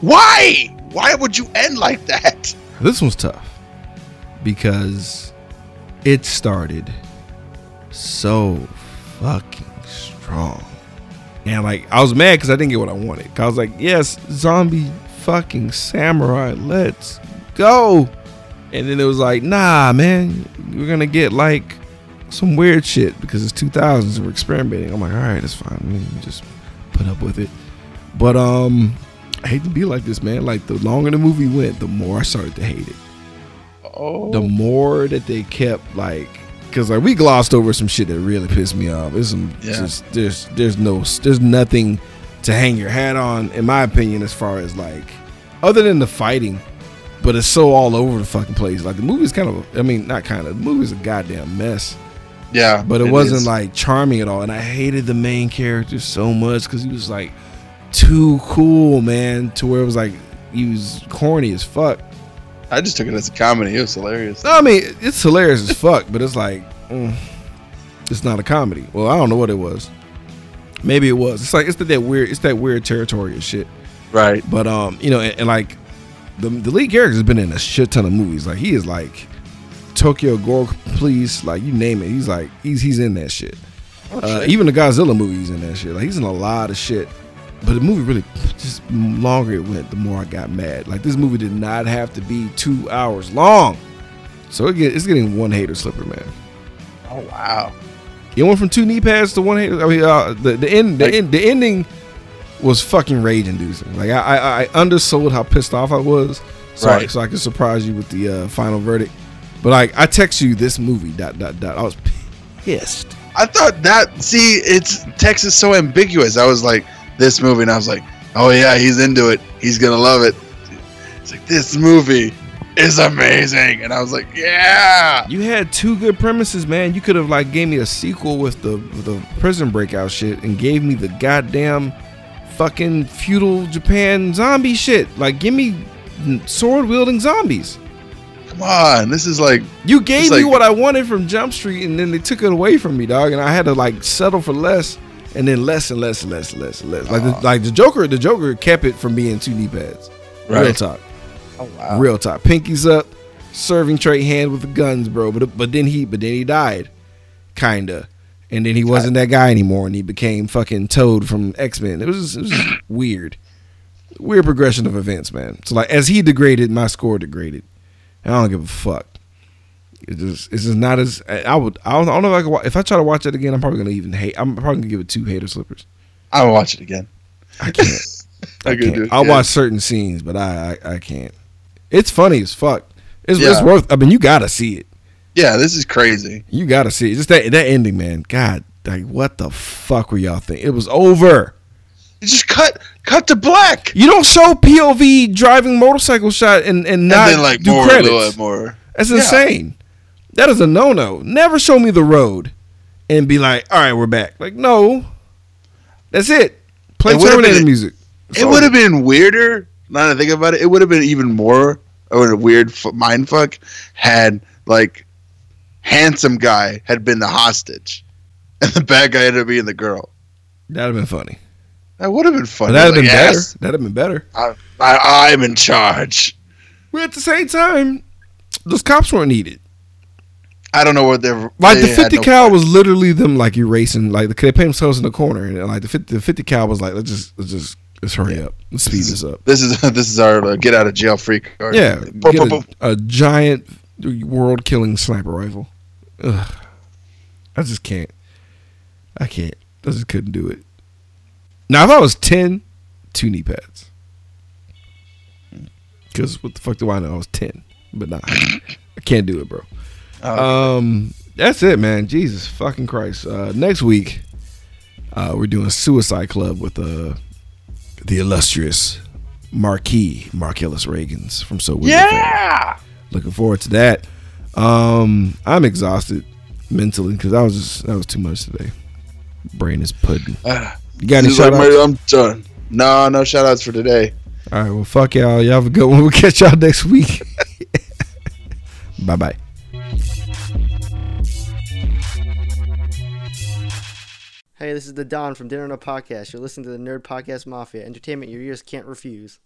why? Why would you end like that? This one's tough because it started so fucking strong. And like, I was mad because I didn't get what I wanted. I was like, yes, zombie fucking samurai, let's go. And then it was like, nah, man, we're going to get like some weird shit because it's two thousands and we're experimenting. I'm like, all right, it's fine. We can just put up with it. But, um, I hate to be like this, man. Like, the longer the movie went, the more I started to hate it. Oh. The more that they kept, like... Because, like, we glossed over some shit that really pissed me off. There's some... Yeah. Just, there's, there's no... There's nothing to hang your hat on, in my opinion, as far as like, other than the fighting, but it's so all over the fucking place. Like the movie's kind of, I mean, not kind of, the movie's a goddamn mess. Yeah. But it, it wasn't is. like charming at all. And I hated the main character so much because he was like too cool, man, to where it was like, he was corny as fuck. I just took it as a comedy. It was hilarious. No, I mean, it's hilarious as fuck, but it's like, mm, it's not a comedy. Well, I don't know what it was. Maybe it was. It's like, it's that weird, it's that weird territory and shit. Right. But, um, you know, and, and like, the, the lead character has been in a shit ton of movies. Like, he is like Tokyo Gore Police, like, you name it. He's like, he's he's in that shit. Oh, uh, shit. Even the Godzilla movies in that shit. Like, he's in a lot of shit. But the movie really, just the longer it went, the more I got mad. Like, this movie did not have to be two hours long. So it get, it's getting one hater slipper, man. Oh, wow. It went from two knee pads to one hater. I mean, uh, the, the, end, the, like, end, the ending was fucking rage-inducing. Like, I, I, I undersold how pissed off I was. So, right. I, so I could surprise you with the uh, final verdict. But, like, I text you this movie, dot, dot, dot. I was pissed. I thought that, see, it's text is so ambiguous. I was like, this movie, and I was like, oh yeah, he's into it, he's gonna love it. It's like, this movie is amazing, and I was like, yeah, you had two good premises, man. You could have like gave me a sequel with the with the prison breakout shit and gave me the goddamn fucking feudal Japan zombie shit. Like, give me sword wielding zombies. Come on, this is like, you gave me like what I wanted from Jump Street, and then they took it away from me, dog, and I had to like settle for less. And then less and less and less and less and less. Like, the, like the Joker, the Joker kept it from being two knee pads. Right. Real talk. Oh wow. Real talk. Pinky's up, serving tray, hand with the guns, bro. But but then he but then he died, kinda. And then he wasn't that guy anymore, and he became fucking Toad from X Men. It was, it was weird, weird progression of events, man. So like, as he degraded, my score degraded. And I don't give a fuck. It just, it's just not as I would. I don't, I don't know if I could watch, if I try to watch it again. I'm probably gonna even hate. I'm probably gonna give it two hater slippers. I will watch it again. I can't. I, I can't. Do it, I'll yeah. watch certain scenes, but I, I I can't. It's funny as fuck. It's yeah. it's worth. I mean, you gotta see it. Yeah, this is crazy. You gotta see it. Just that that ending, man. God, like what the fuck were y'all thinking? It was over. You just cut cut to black. You don't show P O V driving motorcycle shot and and not and then, like, do more, credits. A little more. That's insane. Yeah. That is a no-no. Never show me the road and be like, all right, we're back. Like, no. That's it. Play it Terminator been, music. It's it would have been weirder, now that I think about it. It would have been even more or a weird f- mindfuck had, like, handsome guy had been the hostage and the bad guy ended up being the girl. That would have been funny. That would have been funny. That would have like, been yes, better. That would have been better. I, I, I'm in charge. But at the same time, those cops weren't needed. I don't know what they're like. They the fifty no cal plan. was literally them like erasing, like they paint themselves in the corner, and like the fifty, the fifty cal was like, let's just, let's just, let's hurry yeah. up, let's speed this, this up. This is this is our uh, get out of jail free card. Yeah, boop, boop, boop. A, a giant world killing sniper rifle. Ugh. I just can't. I can't. I just couldn't do it. Now if I was ten, two knee pads. Because what the fuck do I know? I was ten, but nah, I can't do it, bro. Oh. Um, that's it, man. Jesus fucking Christ. Uh, next week, uh, we're doing Suicide Club with uh, the illustrious Marquis Marcellus Reagans from So Weird. Yeah, looking forward to that. Um, I'm exhausted mentally because I was just that was too much today. Brain is pudding. Uh, you got any shout outs? I'm done. No, no shout outs for today. All right, well, fuck y'all. Y'all have a good one. We'll catch y'all next week. Bye bye. Hey, this is the Don from Dinner in a Podcast. You're listening to the Nerd Podcast Mafia. Entertainment your ears can't refuse.